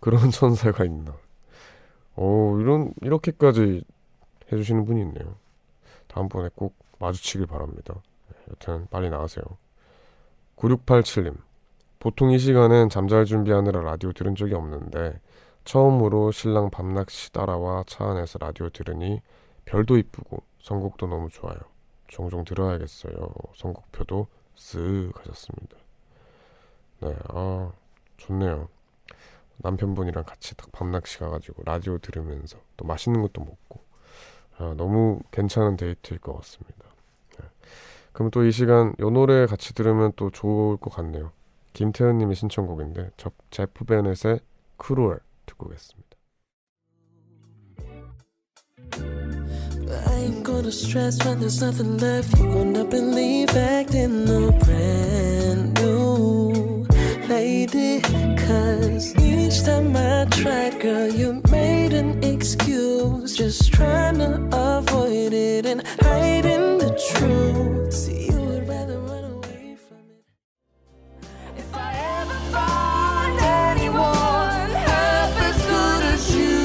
그런 천사가 있나? 어, 이런, 이렇게까지 해주시는 분이 있네요. 다음번에 꼭 마주치길 바랍니다. 여튼 빨리 나가세요. 구육팔칠님, 보통 이 시간엔 잠잘 준비하느라 라디오 들은 적이 없는데 처음으로 신랑 밤낚시 따라와 차 안에서 라디오 들으니 별도 이쁘고 선곡도 너무 좋아요. 종종 들어야겠어요. 선곡표도 쓱 하셨습니다. 네, 아 좋네요. 남편분이랑 같이 딱 밤낚시 가가지고 라디오 들으면서 또 맛있는 것도 먹고, 아, 너무 괜찮은 데이트일 것 같습니다. 네. 그럼 또 이 시간 이 노래 같이 들으면 또 좋을 것 같네요. 김태현님의 신청곡인데 저, 제프 베넷의 크루얼 듣고 오겠습니다. I'm gonna stress when there's nothing left. You're gonna believe acting a brand new lady. Cause each time I tried, girl, you made an excuse. Just trying to avoid it and hiding the truth. See, you would rather run away from it. If I ever find anyone half as good as you,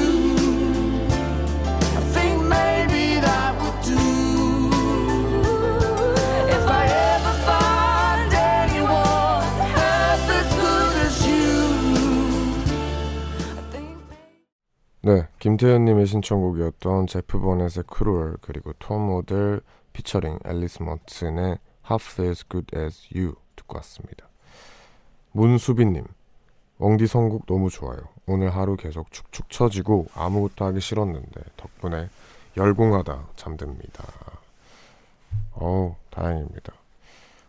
네, 김태현님의 신청곡이었던 제프 버넷의 크루얼, 그리고 톰 오델 피처링 앨리스 머튼의 Half as Good as You 듣고 왔습니다. 문수빈님, 웡디 선곡 너무 좋아요. 오늘 하루 계속 축축 처지고 아무것도 하기 싫었는데 덕분에 열공하다 잠듭니다. 어우, 다행입니다.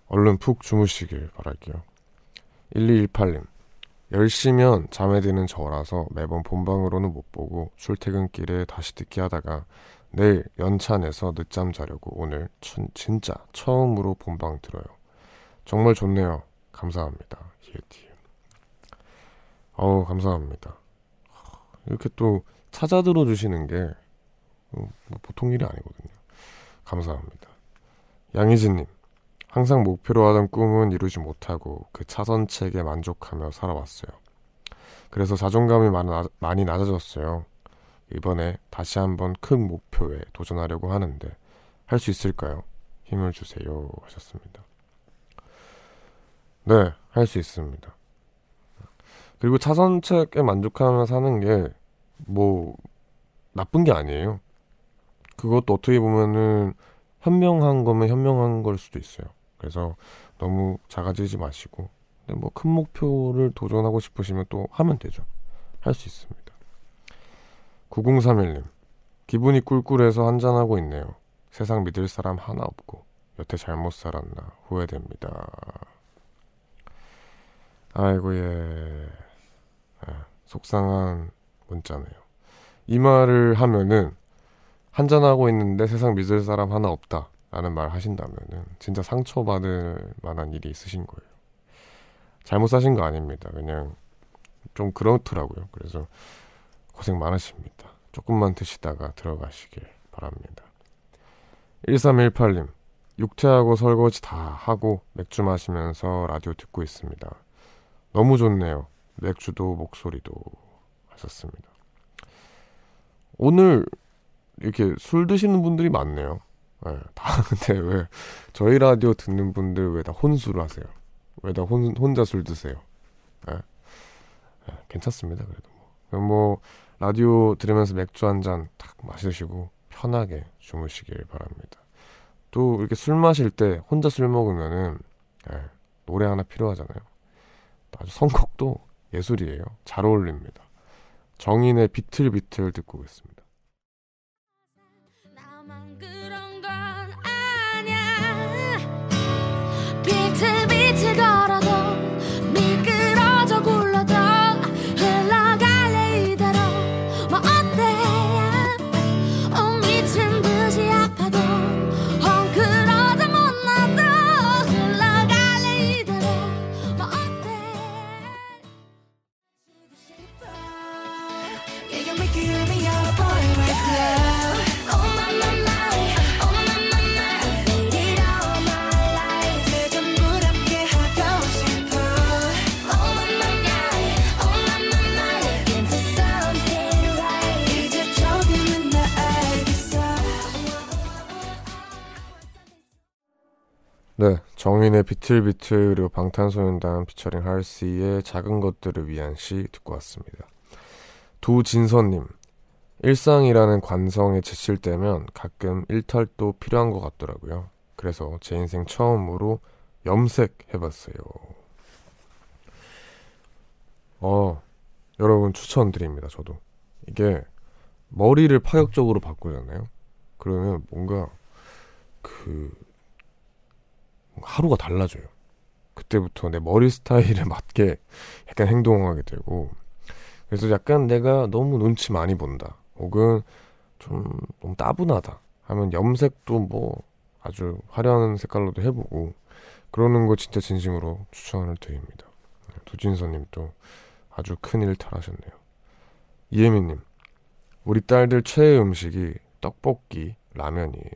얼른 푹 주무시길 바랄게요. 일이일팔님, 열 시면 잠에 드는 저라서 매번 본방으로는 못 보고 출퇴근길에 다시 듣기 하다가 내일 연차 내서 늦잠 자려고 오늘 천, 진짜 처음으로 본방 들어요. 정말 좋네요. 감사합니다. 예티. 어우, 감사합니다. 이렇게 또 찾아 들어주시는 게 보통 일이 아니거든요. 감사합니다. 양희진님, 항상 목표로 하던 꿈은 이루지 못하고 그 차선책에 만족하며 살아왔어요. 그래서 자존감이 많이 낮아졌어요. 이번에 다시 한번 큰 목표에 도전하려고 하는데 할 수 있을까요? 힘을 주세요 하셨습니다. 네, 할 수 있습니다. 그리고 차선책에 만족하며 사는 게 뭐 나쁜 게 아니에요. 그것도 어떻게 보면은 현명한 거면 현명한 걸 수도 있어요. 그래서 너무 작아지지 마시고, 근데 뭐 큰 목표를 도전하고 싶으시면 또 하면 되죠. 할 수 있습니다. 구공삼일님, 기분이 꿀꿀해서 한잔하고 있네요. 세상 믿을 사람 하나 없고 여태 잘못 살았나 후회됩니다. 아이고, 예, 아, 속상한 문자네요. 이 말을 하면은 한잔하고 있는데 세상 믿을 사람 하나 없다 라는 말 하신다면은 진짜 상처받을 만한 일이 있으신 거예요. 잘못 사신 거 아닙니다. 그냥 좀 그렇더라고요. 그래서 고생 많으십니다. 조금만 드시다가 들어가시길 바랍니다. 일삼일팔님, 육퇴하고 설거지 다 하고 맥주 마시면서 라디오 듣고 있습니다. 너무 좋네요. 맥주도 목소리도 하셨습니다. 오늘 이렇게 술 드시는 분들이 많네요. 네, 다 근데 왜 저희 라디오 듣는 분들 왜 다 혼술 하세요? 왜 다 혼자 술 드세요? 네? 네, 괜찮습니다. 그래도 뭐, 뭐 라디오 들으면서 맥주 한 잔 딱 마시시고 편하게 주무시길 바랍니다. 또 이렇게 술 마실 때 혼자 술 먹으면은 네, 노래 하나 필요하잖아요. 아주 선곡도 예술이에요. 잘 어울립니다. 정인의 비틀비틀 듣고 오겠습니다. 네, 정인의 비틀비틀 그리고 방탄소년단 피처링 할씨의 작은 것들을 위한 시 듣고 왔습니다. 도진선님, 일상이라는 관성에 지칠 때면 가끔 일탈도 필요한 것 같더라고요. 그래서 제 인생 처음으로 염색해봤어요. 어, 여러분 추천드립니다. 저도 이게 머리를 파격적으로 바꾸잖아요. 그러면 뭔가 그 하루가 달라져요. 그때부터 내 머리 스타일에 맞게 약간 행동하게 되고, 그래서 약간 내가 너무 눈치 많이 본다 혹은 좀 너무 따분하다 하면 염색도 뭐 아주 화려한 색깔로도 해보고 그러는 거 진짜 진심으로 추천을 드립니다. 도진서님도 아주 큰 일탈 하셨네요. 이혜미님, 우리 딸들 최애 음식이 떡볶이 라면이에요.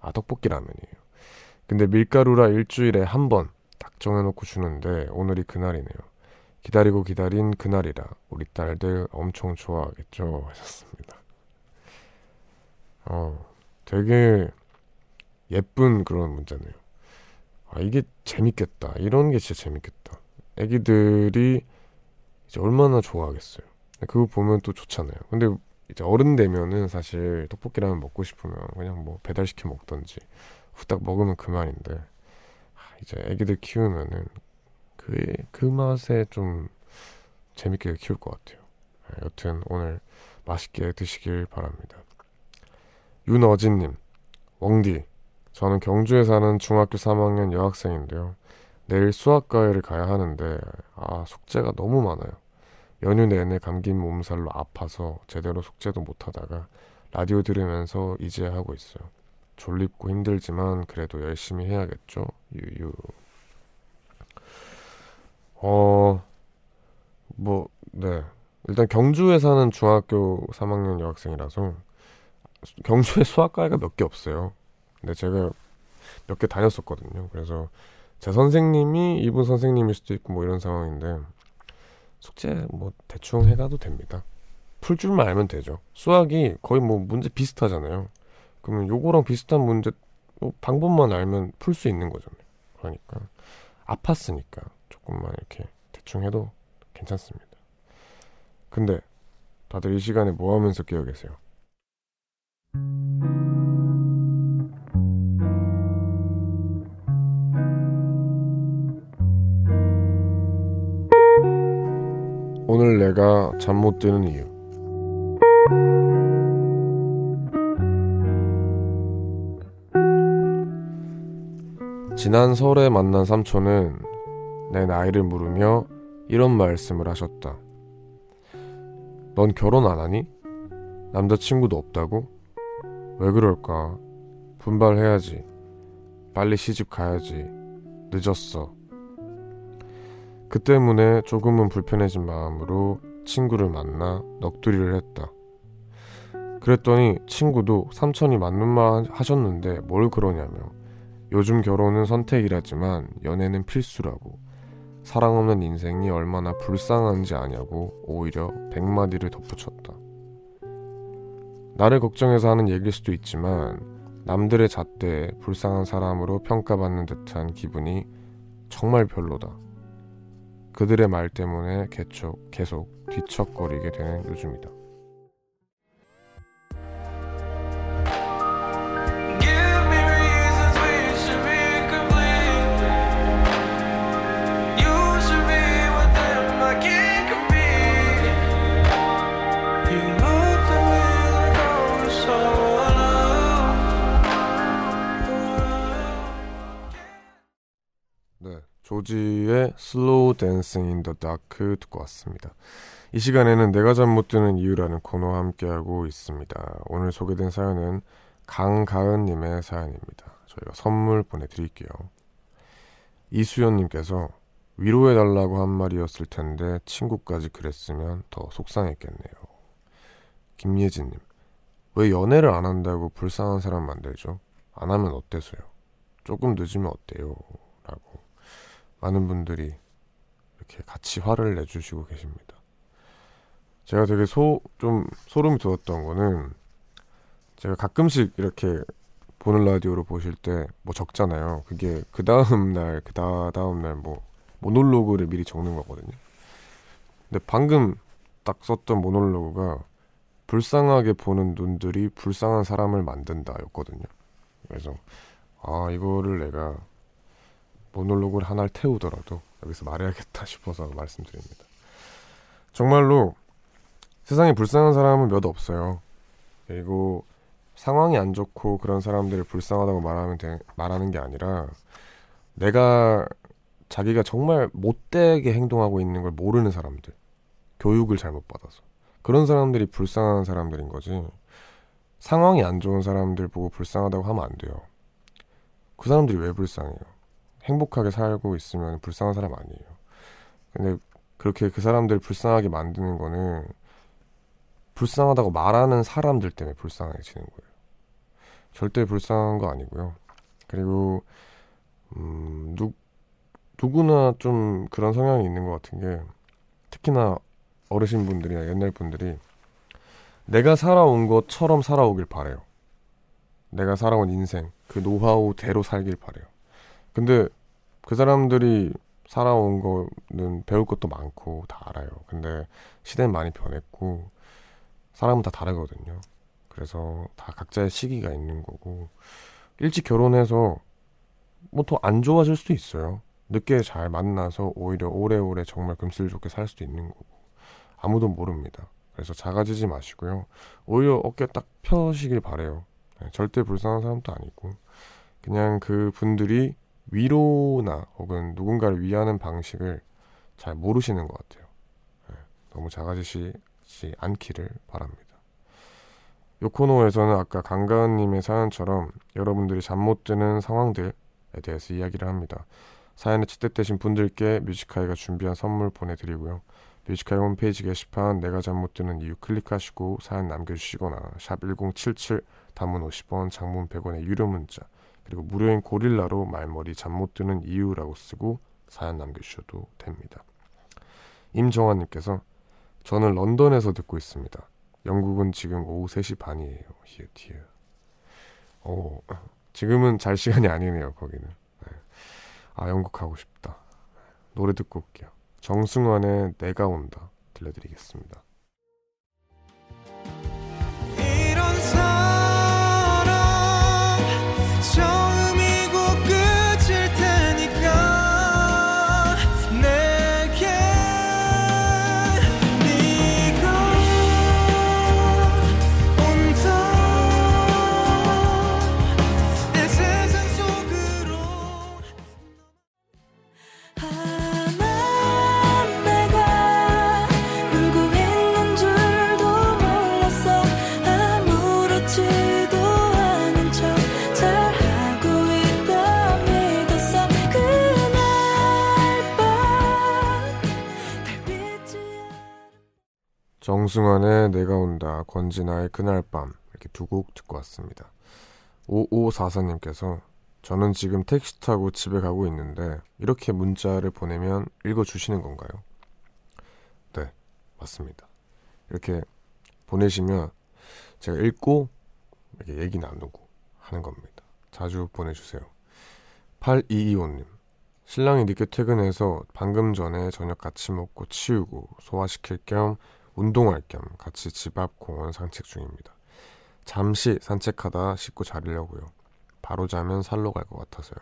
아 떡볶이 라면이에요. 근데 밀가루라 일주일에 한 번 딱 정해놓고 주는데 오늘이 그날이네요. 기다리고 기다린 그날이라 우리 딸들 엄청 좋아하겠죠 하셨습니다. 어, 되게 예쁜 그런 문자네요. 아 이게 재밌겠다. 이런 게 진짜 재밌겠다. 애기들이 이제 얼마나 좋아하겠어요. 그거 보면 또 좋잖아요. 근데 이제 어른 되면은 사실 떡볶이라면 먹고 싶으면 그냥 뭐 배달시켜 먹던지 후딱 먹으면 그만인데, 이제 애기들 키우면은 그, 그 맛에 좀 재밌게 키울 것 같아요. 여튼 오늘 맛있게 드시길 바랍니다. 윤어진님, 웡디, 저는 경주에 사는 중학교 삼 학년 여학생인데요. 내일 수학과외를 가야 하는데 아 숙제가 너무 많아요. 연휴 내내 감긴 몸살로 아파서 제대로 숙제도 못하다가 라디오 들으면서 이제 하고 있어요. 졸립고 힘들지만 그래도 열심히 해야겠죠. 유유. 어, 뭐, 네. 일단 경주에 사는 중학교 삼 학년 여학생이라서 경주에 수학과외가 몇 개 없어요. 근데 제가 몇 개 다녔었거든요. 그래서 제 선생님이 이분 선생님일 수도 있고 뭐 이런 상황인데 숙제 뭐 대충 해가도 됩니다. 풀 줄만 알면 되죠. 수학이 거의 뭐 문제 비슷하잖아요. 그러면 요거랑 비슷한 문제 뭐 방법만 알면 풀 수 있는 거잖아요. 그러니까 아팠으니까 조금만 이렇게 대충 해도 괜찮습니다. 근데 다들 이 시간에 뭐 하면서 깨어 계세요? 오늘 내가 잠 못 드는 이유. 지난 설에 만난 삼촌은 내 나이를 물으며 이런 말씀을 하셨다. 넌 결혼 안 하니? 남자친구도 없다고? 왜 그럴까? 분발해야지. 빨리 시집 가야지. 늦었어. 그 때문에 조금은 불편해진 마음으로 친구를 만나 넋두리를 했다. 그랬더니 친구도 삼촌이 맞는 말 하셨는데 뭘 그러냐며 요즘 결혼은 선택이라지만 연애는 필수라고, 사랑 없는 인생이 얼마나 불쌍한지 아냐고 오히려 백마디를 덧붙였다. 나를 걱정해서 하는 얘기일 수도 있지만 남들의 잣대에 불쌍한 사람으로 평가받는 듯한 기분이 정말 별로다. 그들의 말 때문에 계속, 계속 뒤척거리게 되는 요즘이다. 조지의 Slow Dancing in the Dark 듣고 왔습니다. 이 시간에는 내가 잠 못 드는 이유라는 코너와 함께하고 있습니다. 오늘 소개된 사연은 강가은님의 사연입니다. 저희가 선물 보내드릴게요. 이수연님께서 위로해달라고 한 말이었을 텐데 친구까지 그랬으면 더 속상했겠네요. 김예진님, 왜 연애를 안 한다고 불쌍한 사람 만들죠? 안 하면 어때서요? 조금 늦으면 어때요? 라고 많은 분들이 이렇게 같이 화를 내주시고 계십니다. 제가 되게 소, 좀 소름이 돋았던 거는, 제가 가끔씩 이렇게 보는 라디오로 보실 때 뭐 적잖아요. 그게 그 다음날, 그 다음날 뭐 모놀로그를 미리 적는 거거든요. 근데 방금 딱 썼던 모놀로그가 불쌍하게 보는 눈들이 불쌍한 사람을 만든다 였거든요. 그래서 아, 이거를 내가 모놀로그를 하나를 태우더라도 여기서 말해야겠다 싶어서 말씀드립니다. 정말로 세상에 불쌍한 사람은 몇 없어요. 그리고 상황이 안 좋고 그런 사람들을 불쌍하다고 말하면 되, 말하는 게 아니라, 내가 자기가 정말 못되게 행동하고 있는 걸 모르는 사람들, 교육을 잘못 받아서 그런 사람들이 불쌍한 사람들인 거지, 상황이 안 좋은 사람들 보고 불쌍하다고 하면 안 돼요. 그 사람들이 왜 불쌍해요? 행복하게 살고 있으면 불쌍한 사람 아니에요. 근데 그렇게 그 사람들을 불쌍하게 만드는 거는 불쌍하다고 말하는 사람들 때문에 불쌍해지는 거예요. 절대 불쌍한 거 아니고요. 그리고 음, 누, 누구나 좀 그런 성향이 있는 것 같은 게, 특히나 어르신분들이나 옛날 분들이 내가 살아온 것처럼 살아오길 바래요. 내가 살아온 인생, 그 노하우대로 살길 바래요. 근데 그 사람들이 살아온 거는 배울 것도 많고 다 알아요. 근데 시대는 많이 변했고 사람은 다 다르거든요. 그래서 다 각자의 시기가 있는 거고, 일찍 결혼해서 뭐 더 안 좋아질 수도 있어요. 늦게 잘 만나서 오히려 오래오래 정말 금슬좋게 살 수도 있는 거고, 아무도 모릅니다. 그래서 작아지지 마시고요. 오히려 어깨 딱 펴시길 바래요. 절대 불쌍한 사람도 아니고, 그냥 그 분들이 위로나 혹은 누군가를 위하는 방식을 잘 모르시는 것 같아요. 너무 작아지시지 않기를 바랍니다. 요 코너에서는 아까 강가은님의 사연처럼 여러분들이 잠 못 드는 상황들에 대해서 이야기를 합니다. 사연에 채택되신 분들께 뮤직하이가 준비한 선물 보내드리고요. 뮤직하이 홈페이지 게시판 내가 잠 못 드는 이유 클릭하시고 사연 남겨주시거나 샵 일공칠칠 단문 오십 원, 장문 백 원의 유료 문자, 그리고 무료인 고릴라로 말머리 잠 못 드는 이유라고 쓰고 사연 남겨주셔도 됩니다. 임정환님께서 저는 런던에서 듣고 있습니다. 영국은 지금 오후 세 시 반이에요. 히어티어. 오, 지금은 잘 시간이 아니네요, 거기는. 네. 아, 영국 가고 싶다. 노래 듣고 올게요. 정승환의 내가 온다 들려드리겠습니다. 정승환의 내가 온다, 권진아의 그날 밤, 이렇게 두 곡 듣고 왔습니다. 오오사사님께서 저는 지금 택시 타고 집에 가고 있는데 이렇게 문자를 보내면 읽어주시는 건가요? 네, 맞습니다. 이렇게 보내시면 제가 읽고 이렇게 얘기 나누고 하는 겁니다. 자주 보내주세요. 팔이이오님, 신랑이 늦게 퇴근해서 방금 전에 저녁 같이 먹고 치우고 소화시킬 겸 운동할 겸 같이 집 앞 공원 산책 중입니다. 잠시 산책하다 씻고 자려고요. 바로 자면 살로 갈 것 같아서요.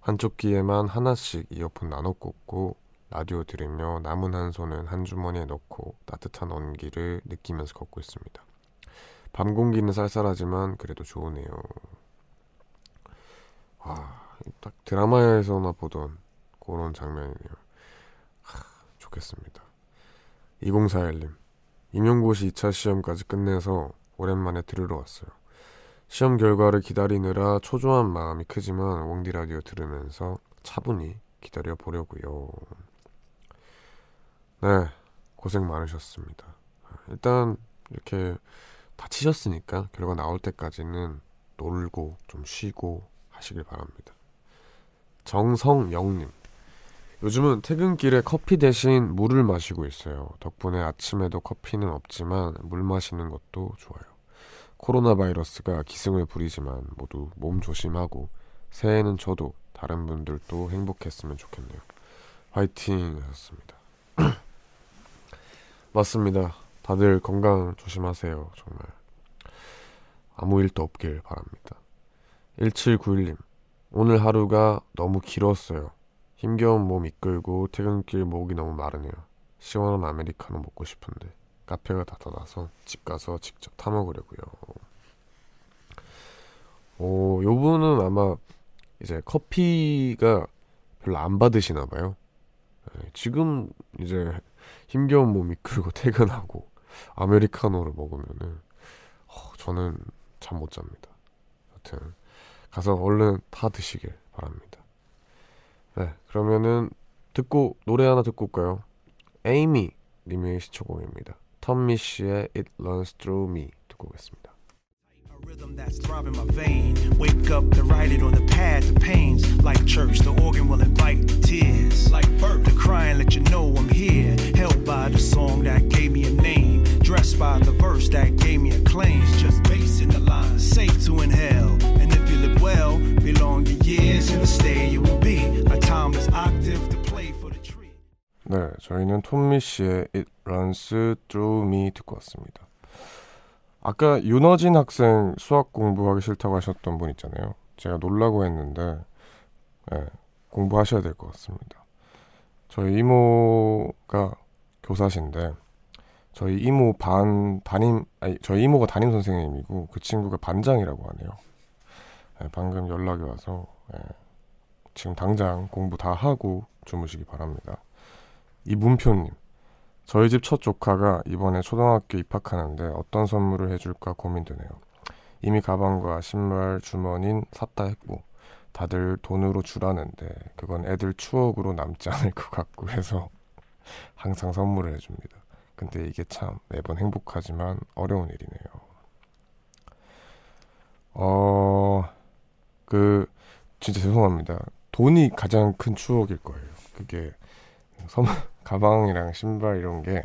한쪽 귀에만 하나씩 이어폰 나눠 꽂고 라디오 들으며 남은 한 손은 한 주머니에 넣고 따뜻한 온기를 느끼면서 걷고 있습니다. 밤 공기는 쌀쌀하지만 그래도 좋으네요. 와, 딱 드라마에서나 보던 그런 장면이네요. 하, 좋겠습니다. 이공사일님, 임용고시 이 차 시험까지 끝내서 오랜만에 들으러 왔어요. 시험 결과를 기다리느라 초조한 마음이 크지만 웡디 라디오 들으면서 차분히 기다려 보려고요. 네, 고생 많으셨습니다. 일단 이렇게 다치셨으니까 결과 나올 때까지는 놀고 좀 쉬고 하시길 바랍니다. 정성영님, 요즘은 퇴근길에 커피 대신 물을 마시고 있어요. 덕분에 아침에도 커피는 없지만 물 마시는 것도 좋아요. 코로나 바이러스가 기승을 부리지만 모두 몸 조심하고 새해에는 저도 다른 분들도 행복했으면 좋겠네요. 화이팅 하셨습니다. 맞습니다. 다들 건강 조심하세요. 정말 아무 일도 없길 바랍니다. 일칠구일님, 오늘 하루가 너무 길었어요. 힘겨운 몸 이끌고 퇴근길 목이 너무 마르네요. 시원한 아메리카노 먹고 싶은데 카페가 닫아놔서 집 가서 직접 타 먹으려고요. 오, 요분은 아마 이제 커피가 별로 안 받으시나 봐요. 지금 이제 힘겨운 몸 이끌고 퇴근하고 아메리카노를 먹으면은 어, 저는 잠 못 잡니다. 여튼 가서 얼른 다 드시길 바랍니다. 네, 그러면은 듣고 노래 하나 듣고 올까요? 에이미 님의 시초곡입니다. 텀미 씨의 It Runs Through Me 듣고 오겠습니다. Rhythm that's throbbing my vein. Wake up to write it on the pad. The pains like church. The organ will invite the tears. Like birth, the crying let you know I'm here. Held by the song that gave me a name. Dressed by the verse that gave me a claim. Just bass in the line. Safe to inhale. And if you live well, belong your years in the stay you will be. A timeless octave to play for the tree. 네, 저희는 톰미 씨의 It Runs Through Me 듣고 왔습니다. 아까 윤어진 학생 수학 공부하기 싫다고 하셨던 분 있잖아요. 제가 놀라고 했는데 네, 공부하셔야 될 것 같습니다. 저희 이모가 교사신데 저희 이모 반 담임 아니 저희 이모가 담임 선생님이고 그 친구가 반장이라고 하네요. 네, 방금 연락이 와서 네, 지금 당장 공부 다 하고 주무시기 바랍니다. 이문표님, 저희 집 첫 조카가 이번에 초등학교 입학하는데 어떤 선물을 해줄까 고민되네요. 이미 가방과 신발, 주머니는 샀다 했고 다들 돈으로 주라는데 그건 애들 추억으로 남지 않을 것 같고 해서 항상 선물을 해줍니다. 근데 이게 참 매번 행복하지만 어려운 일이네요. 어... 그... 진짜 죄송합니다. 돈이 가장 큰 추억일 거예요. 그게... 선물... 가방이랑 신발 이런 게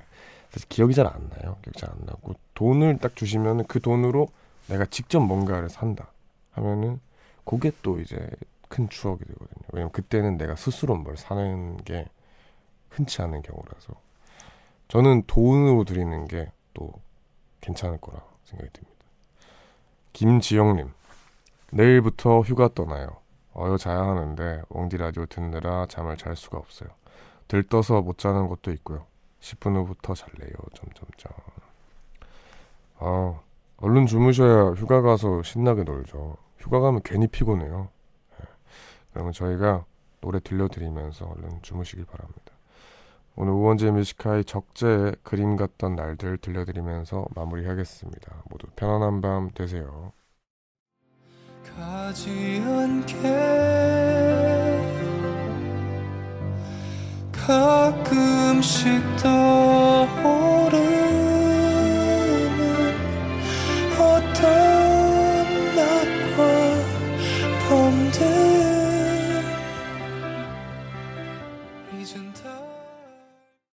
사실 기억이 잘 안 나요. 기억이 잘 안 나고 돈을 딱 주시면 그 돈으로 내가 직접 뭔가를 산다 하면은 그게 또 이제 큰 추억이 되거든요. 왜냐면 그때는 내가 스스로 뭘 사는 게 흔치 않은 경우라서 저는 돈으로 드리는 게 또 괜찮을 거라 생각이 듭니다. 김지영님, 내일부터 휴가 떠나요. 어여 자야 하는데 웡디 라디오 듣느라 잠을 잘 수가 없어요. 들떠서 못 자는 것도 있고요. 십 분 후부터 잘래요. 점점점. 아, 얼른 주무셔야 휴가 가서 신나게 놀죠. 휴가 가면 괜히 피곤해요. 네. 그러면 저희가 노래 들려드리면서 얼른 주무시길 바랍니다. 오늘 우원재 뮤직 하이 적재의 그림 같던 날들 들려드리면서 마무리하겠습니다. 모두 편안한 밤 되세요. 가지 않게 가끔씩 더